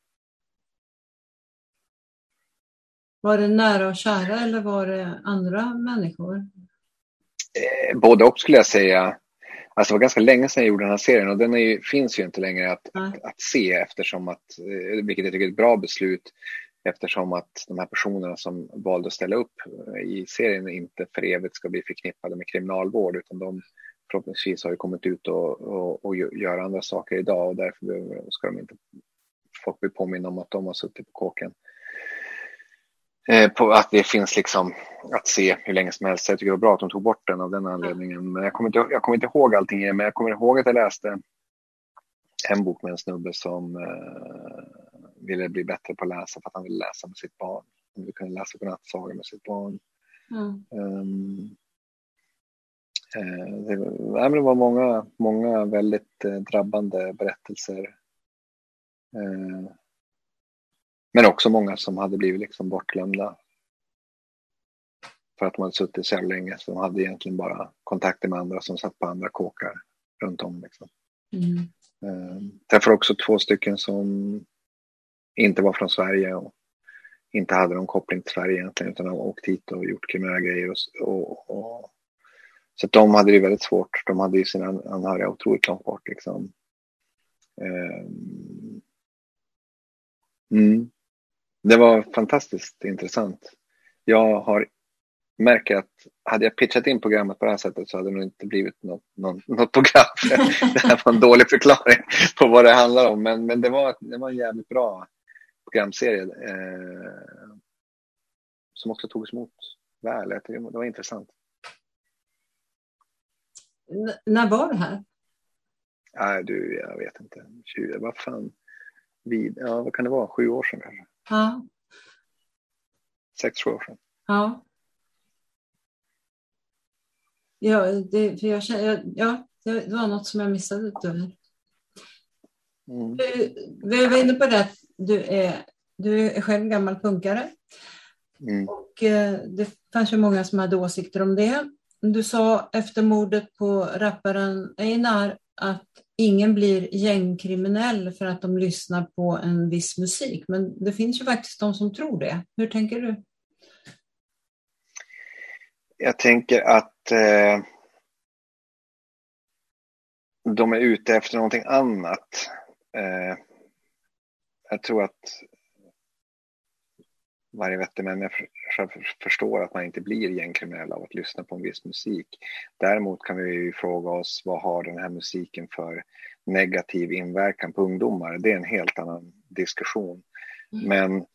Var det nära och kära eller var det andra människor? Både och skulle jag säga. Alltså det var ganska länge sedan jag gjorde den här serien, och den finns ju inte längre att se, eftersom att, vilket jag tycker är ett bra beslut, eftersom att de här personerna som valde att ställa upp i serien inte för evigt ska bli förknippade med kriminalvård, utan de förhoppningsvis har ju kommit ut och gör andra saker idag, och därför ska de inte få bli påminna om att de har suttit på kåken. Att det finns liksom att se hur länge som helst. Jag tycker det var bra att de tog bort den av den anledningen. Men jag kommer inte ihåg allting i det, men jag kommer ihåg att jag läste en bok med en snubbe som ville bli bättre på att läsa, för att han ville läsa med sitt barn. Han ville kunna läsa godnattsaga med sitt barn. Mm. Det var många väldigt drabbande berättelser. Men också många som hade blivit liksom bortglömda. för att man suttit så länge, så de hade egentligen bara kontakter med andra som satt på andra kåkar runt om liksom. Därför också 2 stycken som inte var från Sverige och inte hade någon koppling till Sverige egentligen, utan har åkt hit och gjort kriminella grejer och så att de hade det väldigt svårt. De hade ju sina anhöriga otroligt långt bort liksom. Det var fantastiskt intressant. Jag har märkt att hade jag pitchat in programmet på det här sättet så hade det nog inte blivit något program. Det här var en dålig förklaring på vad det handlar om. Men det var en jävligt bra programserie som också togs emot väl. Det var intressant. När var det här? Nej, jag vet inte. 20, vad fan? Vad kan det vara? 7 år sedan kanske? Ja. 6-7 år sedan. Ja. Ja, det var något som jag missade utöver. Vi var inne på det att du är själv gammal punkare. Och det fanns ju många som hade åsikter om det. Du sa efter mordet på rapparen Einar att ingen blir gängkriminell för att de lyssnar på en viss musik. Men det finns ju faktiskt de som tror det. Hur tänker du? Jag tänker att de är ute efter någonting annat. Jag tror att varje vettig människa förstår att man inte blir gängkriminell av att lyssna på en viss musik. Däremot kan vi ju fråga oss vad har den här musiken för negativ inverkan på ungdomar. Det är en helt annan diskussion. Men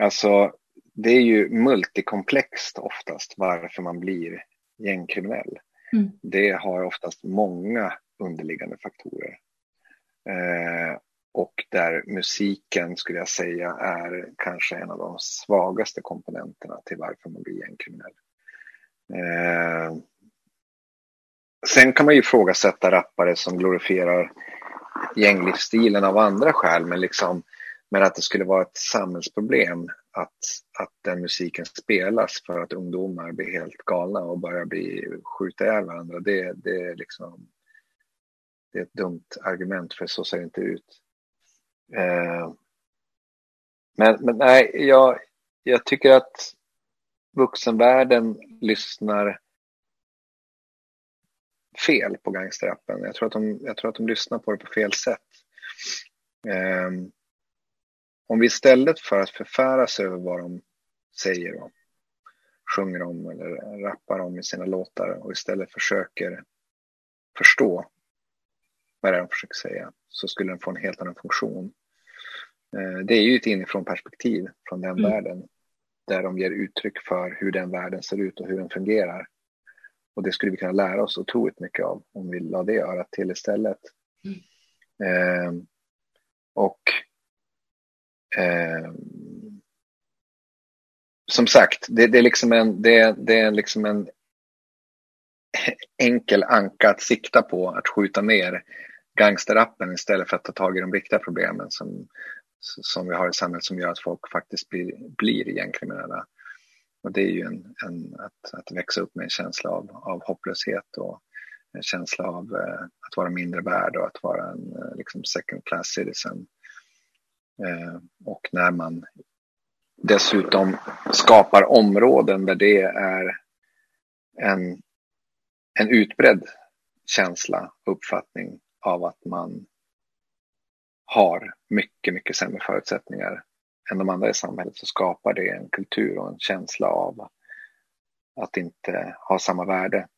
alltså, det är ju multikomplext oftast varför man blir gängkriminell. Det har oftast många underliggande faktorer. Och där musiken skulle jag säga är kanske en av de svagaste komponenterna till varför man blir gängkriminell. Sen kan man ju ifrågasätta rappare som glorifierar gänglivsstilen av andra skäl. Men, liksom, men att det skulle vara ett samhällsproblem att den musiken spelas för att ungdomar blir helt galna och börjar skjuta ihjäl varandra. Det är ett dumt argument, för så ser det inte ut. Men nej, jag tycker att vuxenvärlden lyssnar fel på gangsterrappen. Jag tror att de lyssnar på det på fel sätt. Om vi istället för att förfäras över vad de säger och sjunger om eller rappar om i sina låtar och istället försöker förstå vad de försöker säga, så skulle den få en helt annan funktion. Det är ju ett inifrån perspektiv från den världen, där de ger uttryck för hur den världen ser ut och hur den fungerar. Och det skulle vi kunna lära oss otroligt mycket av om vi la det örat till istället. Som sagt, det är liksom en enkel anka att sikta på, att skjuta ner gangsterrappen istället för att ta tag i de riktiga problemen som vi har i samhället, som gör att folk faktiskt blir gängkriminella. Och det är ju att växa upp med en känsla av hopplöshet och en känsla av att vara mindre värd och att vara en liksom second class citizen. Och när man dessutom skapar områden där det är en utbredd känsla och uppfattning av att man har mycket, mycket sämre förutsättningar än de andra i samhället, så skapar det en kultur och en känsla av att inte ha samma värde.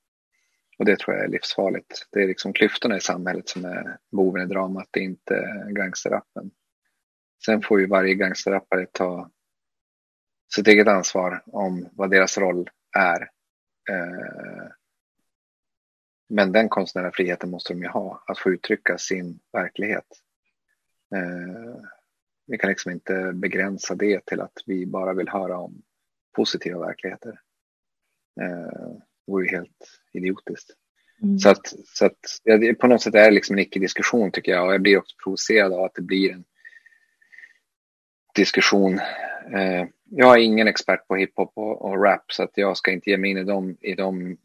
Och det tror jag är livsfarligt. Det är liksom klyftorna i samhället som är boven i dramat, det är inte gangsterrappen. Sen får ju varje gangsterrappare ta sitt eget ansvar om vad deras roll är. Men den konstnärliga friheten måste de ju ha, att få uttrycka sin verklighet. Vi kan liksom inte begränsa det till att vi bara vill höra om positiva verkligheter. Det vore ju helt idiotiskt. Så att ja, på något sätt är det liksom en icke-diskussion, tycker jag. Och jag blir också provocerad av att det blir en diskussion Jag är ingen expert på hiphop och rap, så att jag ska inte ge mig in i de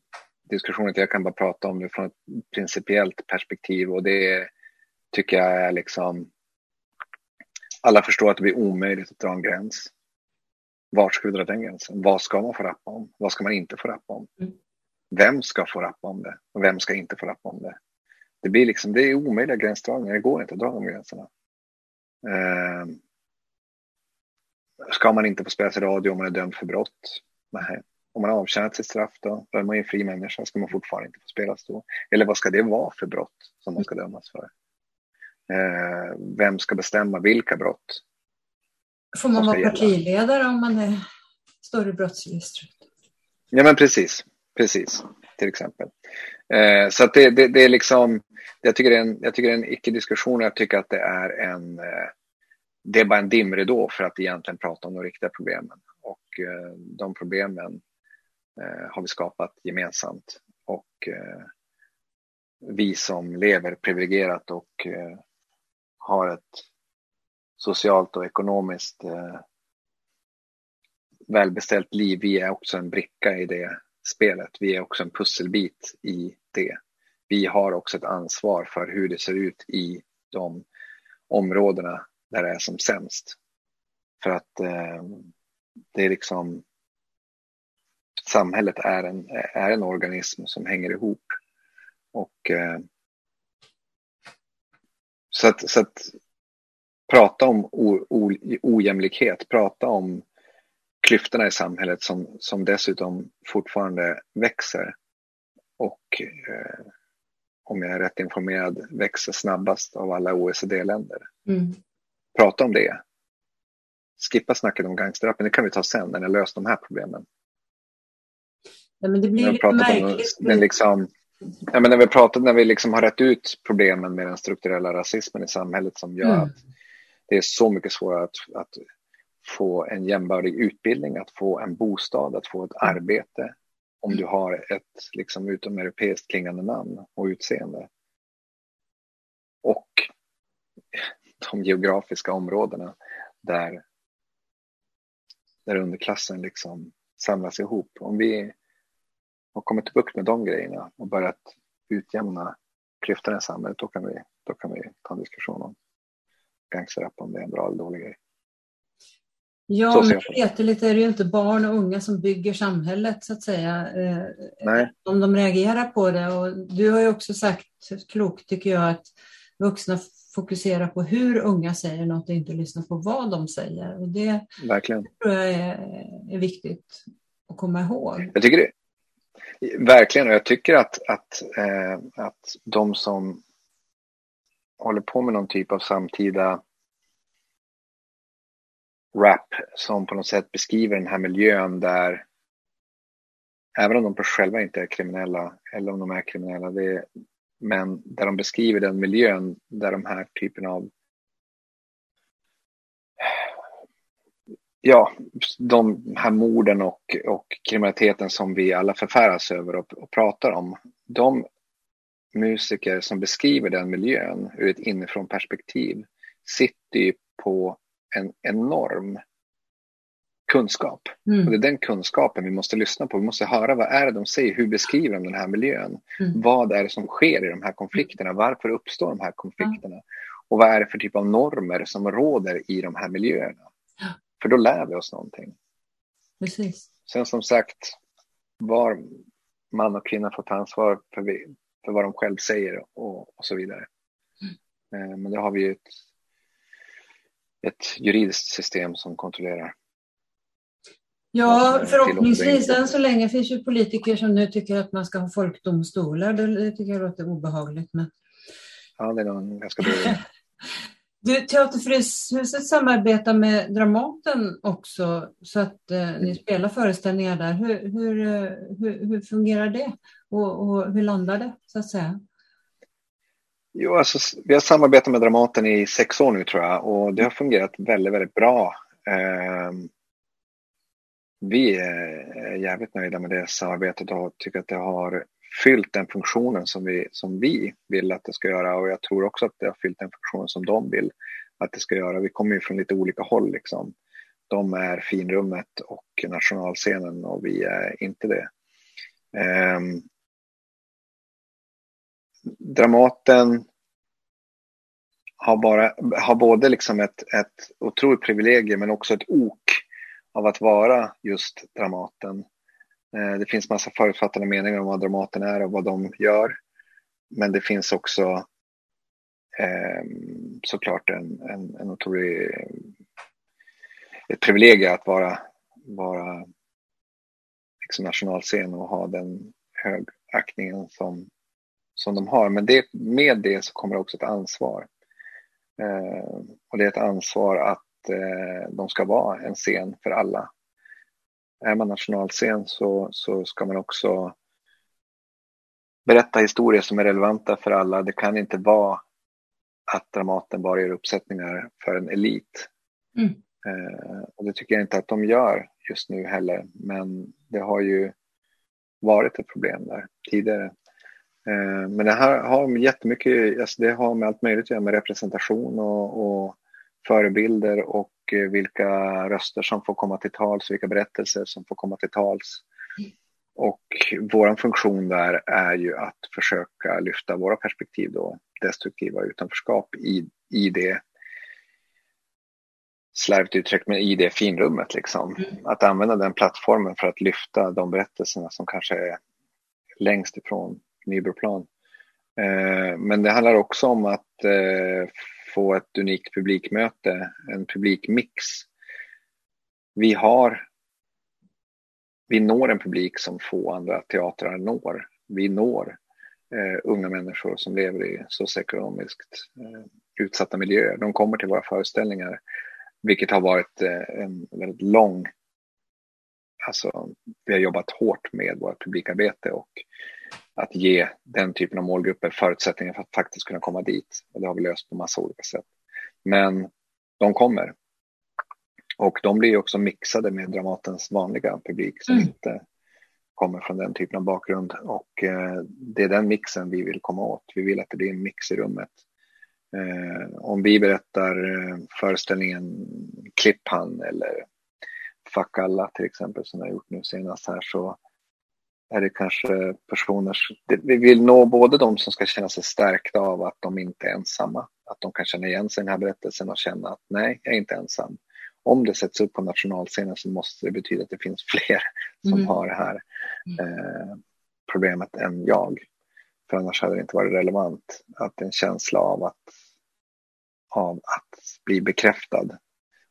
diskussionerna. Jag kan bara prata om det från ett principiellt perspektiv, och det tycker jag är liksom, alla förstår att det blir omöjligt att dra en gräns. Var ska vi dra den gränsen? Vad ska man få rappa om? Vad ska man inte få rappa om? Vem ska få rappa om det? Och vem ska inte få rappa om det? Det blir liksom, det är omöjliga gränsdragningar. Det går inte att dra de gränserna. Ska man inte få spelas i radio om man är dömd för brott? Nej. Om man har avtjänat sitt straff då? Då är man ju en fri människa. Ska man fortfarande inte få spelas då? Eller vad ska det vara för brott som man ska dömas för? Vem ska bestämma vilka brott? Får man vara partiledare om man är större brottsregistret? Ja, men precis, till exempel. Så att det är liksom, jag tycker det är en icke-diskussion, och jag tycker att det är en, det är bara en dimridå för att egentligen prata om de riktiga problemen. Och de problemen har vi skapat gemensamt. Och vi som lever privilegierat och har ett socialt och ekonomiskt välbeställt liv, vi är också en bricka i det spelet. Vi är också en pusselbit i det. Vi har också ett ansvar för hur det ser ut i de områdena där det är som sämst. För att det är liksom, samhället är en organism som hänger ihop. Och så att prata om ojämlikhet, prata om klyftorna i samhället som dessutom fortfarande växer, och om jag är rätt informerad växer snabbast av alla OECD-länder. Prata om det. Skippa snacket om gangsterrappen, det kan vi ta sen när jag löst de här problemen. Ja, men det blir lite märkligt. Ja, men när vi liksom har rätt ut problemen med den strukturella rasismen i samhället, som gör att det är så mycket svårare att få en jämbördig utbildning, att få en bostad, att få ett arbete, om du har ett liksom utomeuropeiskt klingande namn och utseende. Och de geografiska områdena där underklassen liksom samlas ihop. Om vi har kommit bukt med de grejerna och börjat utjämna klyftorna i samhället, då kan vi ta en diskussion om gangsterrap, om det är en bra eller dålig grej. Ja, men det är ju inte barn och unga som bygger samhället, så att säga. Nej. Om de reagerar på det. Och du har ju också sagt klokt, tycker jag, att vuxna fokuserar på hur unga säger något och inte lyssnar på vad de säger. Och det verkligen. Tror jag är viktigt att komma ihåg. Jag tycker det. Verkligen, och jag tycker att de som håller på med någon typ av samtida rap som på något sätt beskriver den här miljön där, även om de själva inte är kriminella, eller om de är kriminella, men där de beskriver den miljön där de här typen av, ja, de här morden och kriminaliteten som vi alla förfäras över och pratar om. De musiker som beskriver den miljön ur ett inifrån perspektiv sitter ju på en enorm kunskap. Och det är den kunskapen vi måste lyssna på. Vi måste höra, vad är det de säger? Hur beskriver de den här miljön? Vad är det som sker i de här konflikterna? Varför uppstår de här konflikterna? Och vad är det för typ av normer som råder i de här miljöerna? För då lär vi oss någonting. Precis. Sen som sagt, var man och kvinna får ta ansvar för vad de själv säger och så vidare. Men då har vi ju ett juridiskt system som kontrollerar. Ja, förhoppningsvis än så länge finns ju politiker som nu tycker att man ska ha folkdomstolar. Det tycker jag låter obehagligt. Men... ja, det är nog ganska dåligt. Du, Teater Fryshuset samarbetar med Dramaten också, så att ni spelar föreställningar där. Hur fungerar det? Och hur landar det, så att säga? Jo, alltså, vi har samarbetat med Dramaten i 6 år nu, tror jag. Och det har fungerat väldigt, väldigt bra. Vi är jävligt nöjda med det samarbetet och tycker att det har fyllt den funktionen som vi vill att det ska göra, och jag tror också att det har fyllt den funktionen som de vill att det ska göra. Vi kommer ju från lite olika håll liksom. De är finrummet och nationalscenen och vi är inte det. Dramaten har både liksom ett otroligt privilegium men också ett ok av att vara just Dramaten. Det finns massa förutfattade meningar om vad Dramaten är och vad de gör. Men det finns också såklart en otrolig, ett privilegium att vara liksom nationalscen och ha den högaktningen som de har. Men med det så kommer det också ett ansvar. Och det är ett ansvar att de ska vara en scen för alla. Är man nationalscen så ska man också berätta historier som är relevanta för alla. Det kan inte vara att Dramaten bara gör uppsättningar för en elit. Mm. Och det tycker jag inte att de gör just nu heller. Men det har ju varit ett problem där tidigare. Men det här har jättemycket, alltså det har med allt möjligt att göra med representation och förebilder och vilka röster som får komma till tals, vilka berättelser som får komma till tals. Och vår funktion där är ju att försöka lyfta våra perspektiv då, destruktiva utanförskap i det slarvigt uttryckt, men i det finrummet liksom. Mm. Att använda den plattformen för att lyfta de berättelserna som kanske är längst ifrån Nybroplan. Men det handlar också om att få ett unikt publikmöte, en publikmix. Vi når en publik som få andra teatrar når. Vi når unga människor som lever i socioekonomiskt utsatta miljöer. De kommer till våra föreställningar, vilket har varit en väldigt lång... Alltså, vi har jobbat hårt med vårt publikarbete och att ge den typen av målgrupper förutsättningar för att faktiskt kunna komma dit. Och det har vi löst på massa olika sätt. Men de kommer. Och de blir också mixade med Dramatens vanliga publik som inte kommer från den typen av bakgrund. Och det är den mixen vi vill komma åt. Vi vill att det blir en mix i rummet. Om vi berättar föreställningen Klippan eller Fuck alla till exempel som jag har gjort nu senast här, så är det kanske personer... Vi vill nå både de som ska känna sig stärkta av att de inte är ensamma. Att de kan känna igen sig i den här berättelsen och känna att nej, jag är inte ensam. Om det sätts upp på nationalscenen så måste det betyda att det finns fler som har det här problemet än jag. För annars hade det inte varit relevant. Att en känsla av att bli bekräftad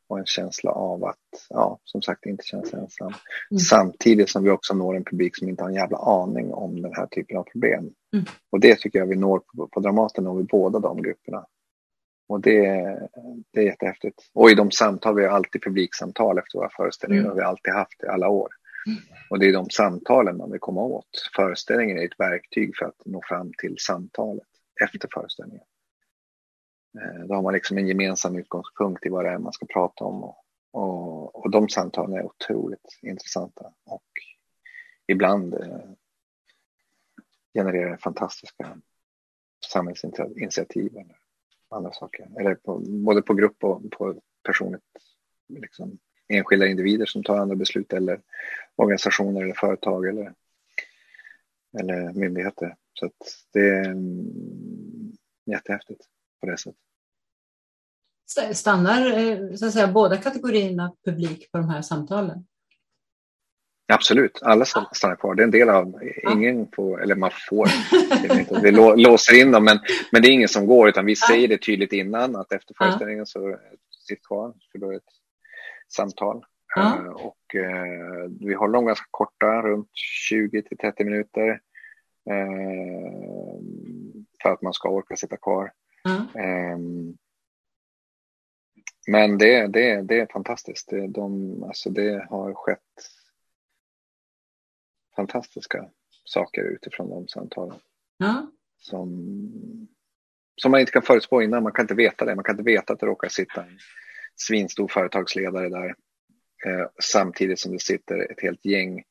och en känsla av att, ja, som sagt, inte känns ensam. Mm. Samtidigt som vi också når en publik som inte har en jävla aning om den här typen av problem. Mm. Och det tycker jag vi når på Dramaten och i båda de grupperna. Och det är jättehäftigt. Och i de samtal, vi har alltid publiksamtal efter våra föreställningar. Och vi har alltid haft i alla år. Mm. Och det är de samtalen man vill komma åt. Föreställningen är ett verktyg för att nå fram till samtalet efter föreställningen. Då har man liksom en gemensam utgångspunkt i vad det är man ska prata om. Och de samtalen är otroligt intressanta. Och ibland genererar fantastiska samhällsinitiativ eller andra saker. Eller både på grupp och på personligt, liksom, enskilda individer som tar andra beslut. Eller organisationer eller företag eller myndigheter. Så att det är jättehäftigt. Stannar så att säga båda kategorierna publik på de här samtalen? Absolut, alla stannar kvar. Det är en del av, ingen får, eller man får, vi låser in dem, men det är ingen som går, utan vi säger det tydligt innan att efter föreställningen så sitter kvar, för då är det ett samtal. Och vi håller dem ganska korta, runt 20-30 minuter för att man ska orka sitta kvar. Men det är fantastiskt. Det har skett fantastiska saker utifrån de samtalen. Som man inte kan förutspå innan. Man kan inte veta det. Man kan inte veta att det råkar sitta en svinstor företagsledare där. Samtidigt som det sitter ett helt gäng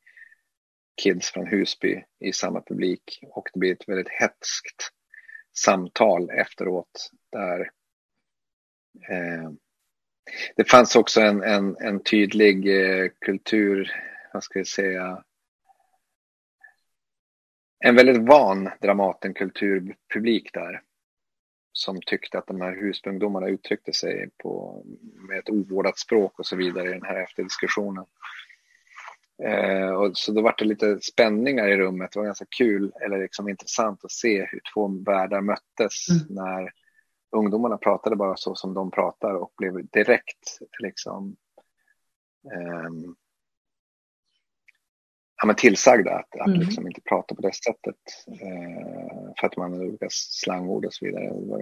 kids från Husby i samma publik. Och det blir ett väldigt hätskt samtal efteråt där Det fanns också en tydlig kultur, vad ska jag säga, en väldigt van Dramatenkulturpublik där, som tyckte att de här husungdomarna uttryckte sig på, med ett ovårdat språk och så vidare i den här efterdiskussionen. Och så då var det lite spänningar i rummet. Det var ganska kul eller liksom intressant att se hur två världar möttes när ungdomarna pratade bara så som de pratar och blev direkt liksom ja, men tillsagda att liksom inte prata på det sättet för att man använder olika slangord och så vidare. Det var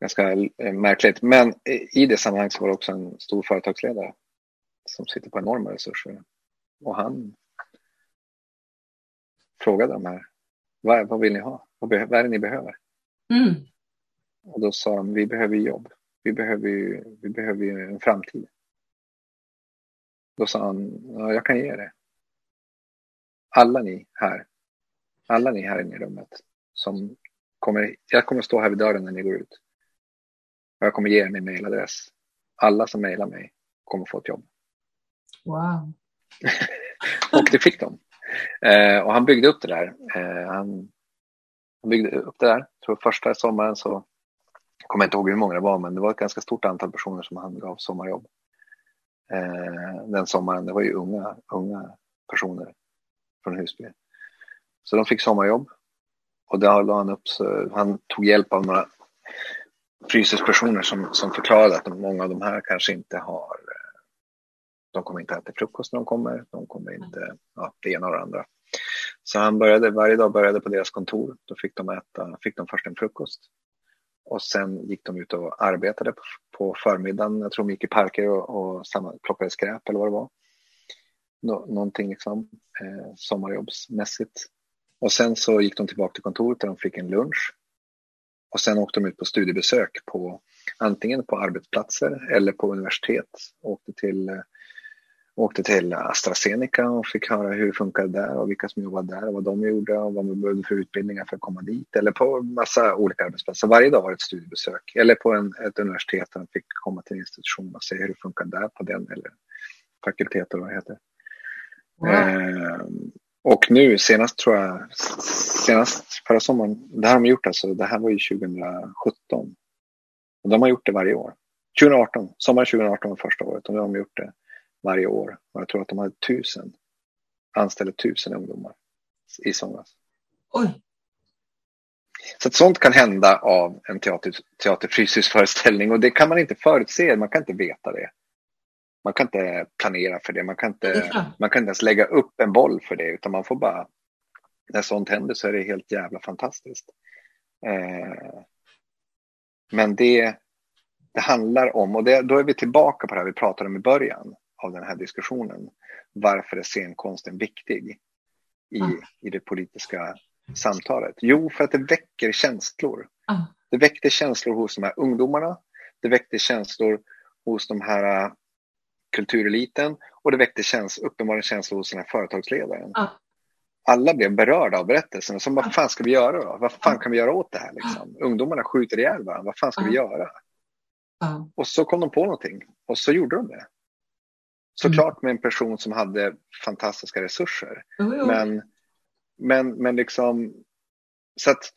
ganska märkligt. Men i det sammanhanget så var det också en stor företagsledare som sitter på enorma resurser. Och han frågade de här, vad vill ni ha? Vad är det ni behöver? Och då sa de, vi behöver jobb. Vi behöver ju en framtid. Då sa han, ja, jag kan ge det. Alla ni här inne i rummet. Jag kommer stå här vid dörren när ni går ut. Jag kommer ge er min mejladress. Alla som mejlar mig kommer få ett jobb. Wow. Och det fick de. Och han byggde upp det där. Han byggde upp det där. Så första sommaren så kommer jag inte ihåg hur många det var, men det var ett ganska stort antal personer som han gav sommarjobb. Den sommaren, det var ju unga personer från Husby. Så de fick sommarjobb. Och där la han upp, han tog hjälp av några fysiska personer som förklarade att många av de här kanske inte har, de kommer inte äta frukost när de kommer inte, ja, det ena och det andra. Så han varje dag började på deras kontor. Då fick de först en frukost. Och sen gick de ut och arbetade på förmiddagen. Jag tror de gick i parker och plockade skräp eller vad det var. Någonting liksom sommarjobbsmässigt. Och sen så gick de tillbaka till kontoret där de fick en lunch. Och sen åkte de ut på studiebesök på antingen på arbetsplatser eller på universitet. Åkte till AstraZeneca och fick höra hur det funkade där och vilka som jobbade där och vad de gjorde och vad man behövde för utbildningar för att komma dit. Eller på massa olika arbetsplatser. Varje dag var det ett studiebesök. Eller på ett universitet där man fick komma till en institution och se hur det funkade där på den eller fakultet eller vad det heter. Wow. Och nu senast förra sommaren, det här har de gjort alltså, det här var ju 2017. Och de har gjort det varje år. 2018, sommaren 2018 var första året och nu har de gjort det varje år. Och jag tror att de hade 1000 ungdomar i somras. Oj. Så att sånt kan hända av en teaterfryshuset-föreställning. Och det kan man inte förutse. Man kan inte veta det. Man kan inte planera för det. Man kan inte ens lägga upp en boll för det. Utan man får bara... När sånt händer så är det helt jävla fantastiskt. Men det handlar om... Och då är vi tillbaka på det här vi pratade om i början av den här diskussionen. Varför är scenkonsten viktig i det politiska samtalet? Jo, för att det väcker känslor. Det väckte känslor hos de här ungdomarna. Det väckte känslor hos de här kultureliten. Och det väckte uppenbarligen känslor hos den här företagsledaren. Alla blev berörda av berättelsen. Som, vad fan ska vi göra då? Vad fan kan vi göra åt det här? Liksom? Ungdomarna skjuter ihjäl varandra. Vad fan ska vi göra? Och så kom de på någonting. Och så gjorde de det. Såklart med en person som hade fantastiska resurser. Men liksom... Så att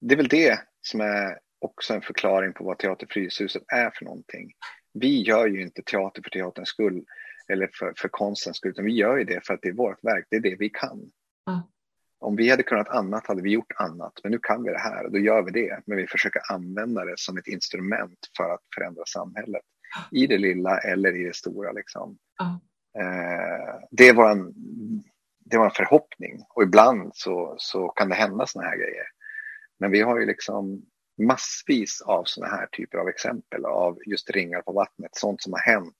det är väl det som är också en förklaring på vad Teater Fryshuset är för någonting. Vi gör ju inte teater för teaterns skull. Eller för konstens skull. Utan vi gör ju det för att det är vårt verk. Det är det vi kan. Om vi hade kunnat annat hade vi gjort annat. Men nu kan vi det här och då gör vi det. Men vi försöker använda det som ett instrument för att förändra samhället. I det lilla eller i det stora liksom. Det var en förhoppning. Och ibland så kan det hända såna här grejer. Men vi har ju liksom massvis av såna här typer av exempel. Av just ringar på vattnet. Sånt som har hänt.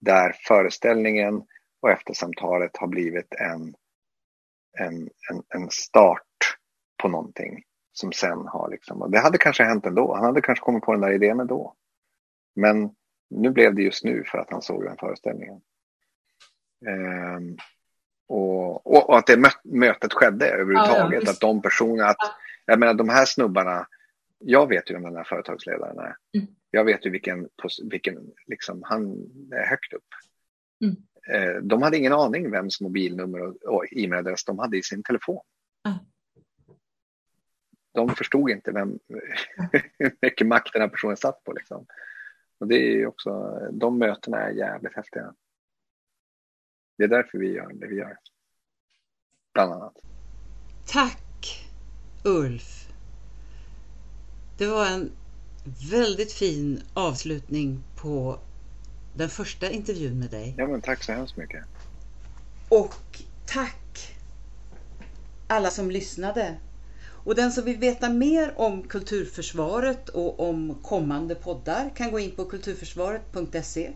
Där föreställningen och eftersamtalet har blivit en start på någonting. Som sen har liksom... Och det hade kanske hänt ändå. Han hade kanske kommit på den där idén ändå. Men nu blev det just nu för att han såg den föreställningen. Och att det mötet skedde överhuvudtaget. Ja, att de personerna, jag menar de här snubbarna, jag vet ju vem den här företagsledaren är. Jag vet ju vilken liksom, han är högt upp. Mm. De hade ingen aning vems mobilnummer och e-mailadress de hade i sin telefon. Mm. De förstod inte hur mycket makt den här personen satt på. Liksom. Och det är ju också, de mötena är jävligt häftiga. Det är därför vi gör det vi gör. Bland annat. Tack Ulf. Det var en väldigt fin avslutning på den första intervjun med dig. Ja, men tack så hemskt mycket. Och tack alla som lyssnade. Och den som vill veta mer om Kulturförsvaret och om kommande poddar kan gå in på kulturförsvaret.se.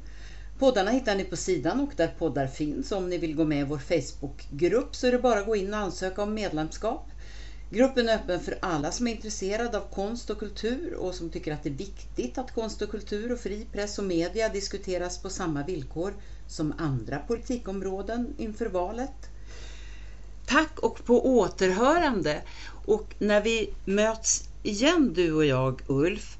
Poddarna hittar ni på sidan och där poddar finns. Om ni vill gå med i vår Facebookgrupp så är det bara att gå in och ansöka om medlemskap. Gruppen är öppen för alla som är intresserade av konst och kultur och som tycker att det är viktigt att konst och kultur och fri press och media diskuteras på samma villkor som andra politikområden inför valet. Tack och på återhörande. Och när vi möts igen, du och jag, Ulf,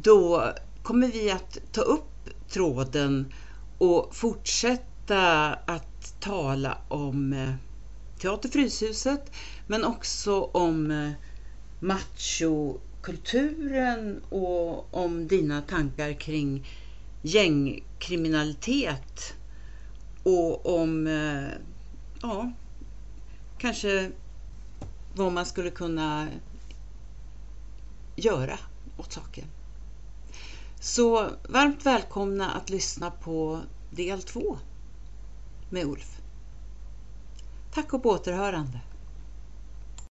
då kommer vi att ta upp tråden och fortsätta att tala om Teater Fryshuset, men också om machokulturen och om dina tankar kring gängkriminalitet och om ja, kanske vad man skulle kunna göra åt saken. Så varmt välkomna att lyssna på del 2 med Ulf. Tack och på återhörande.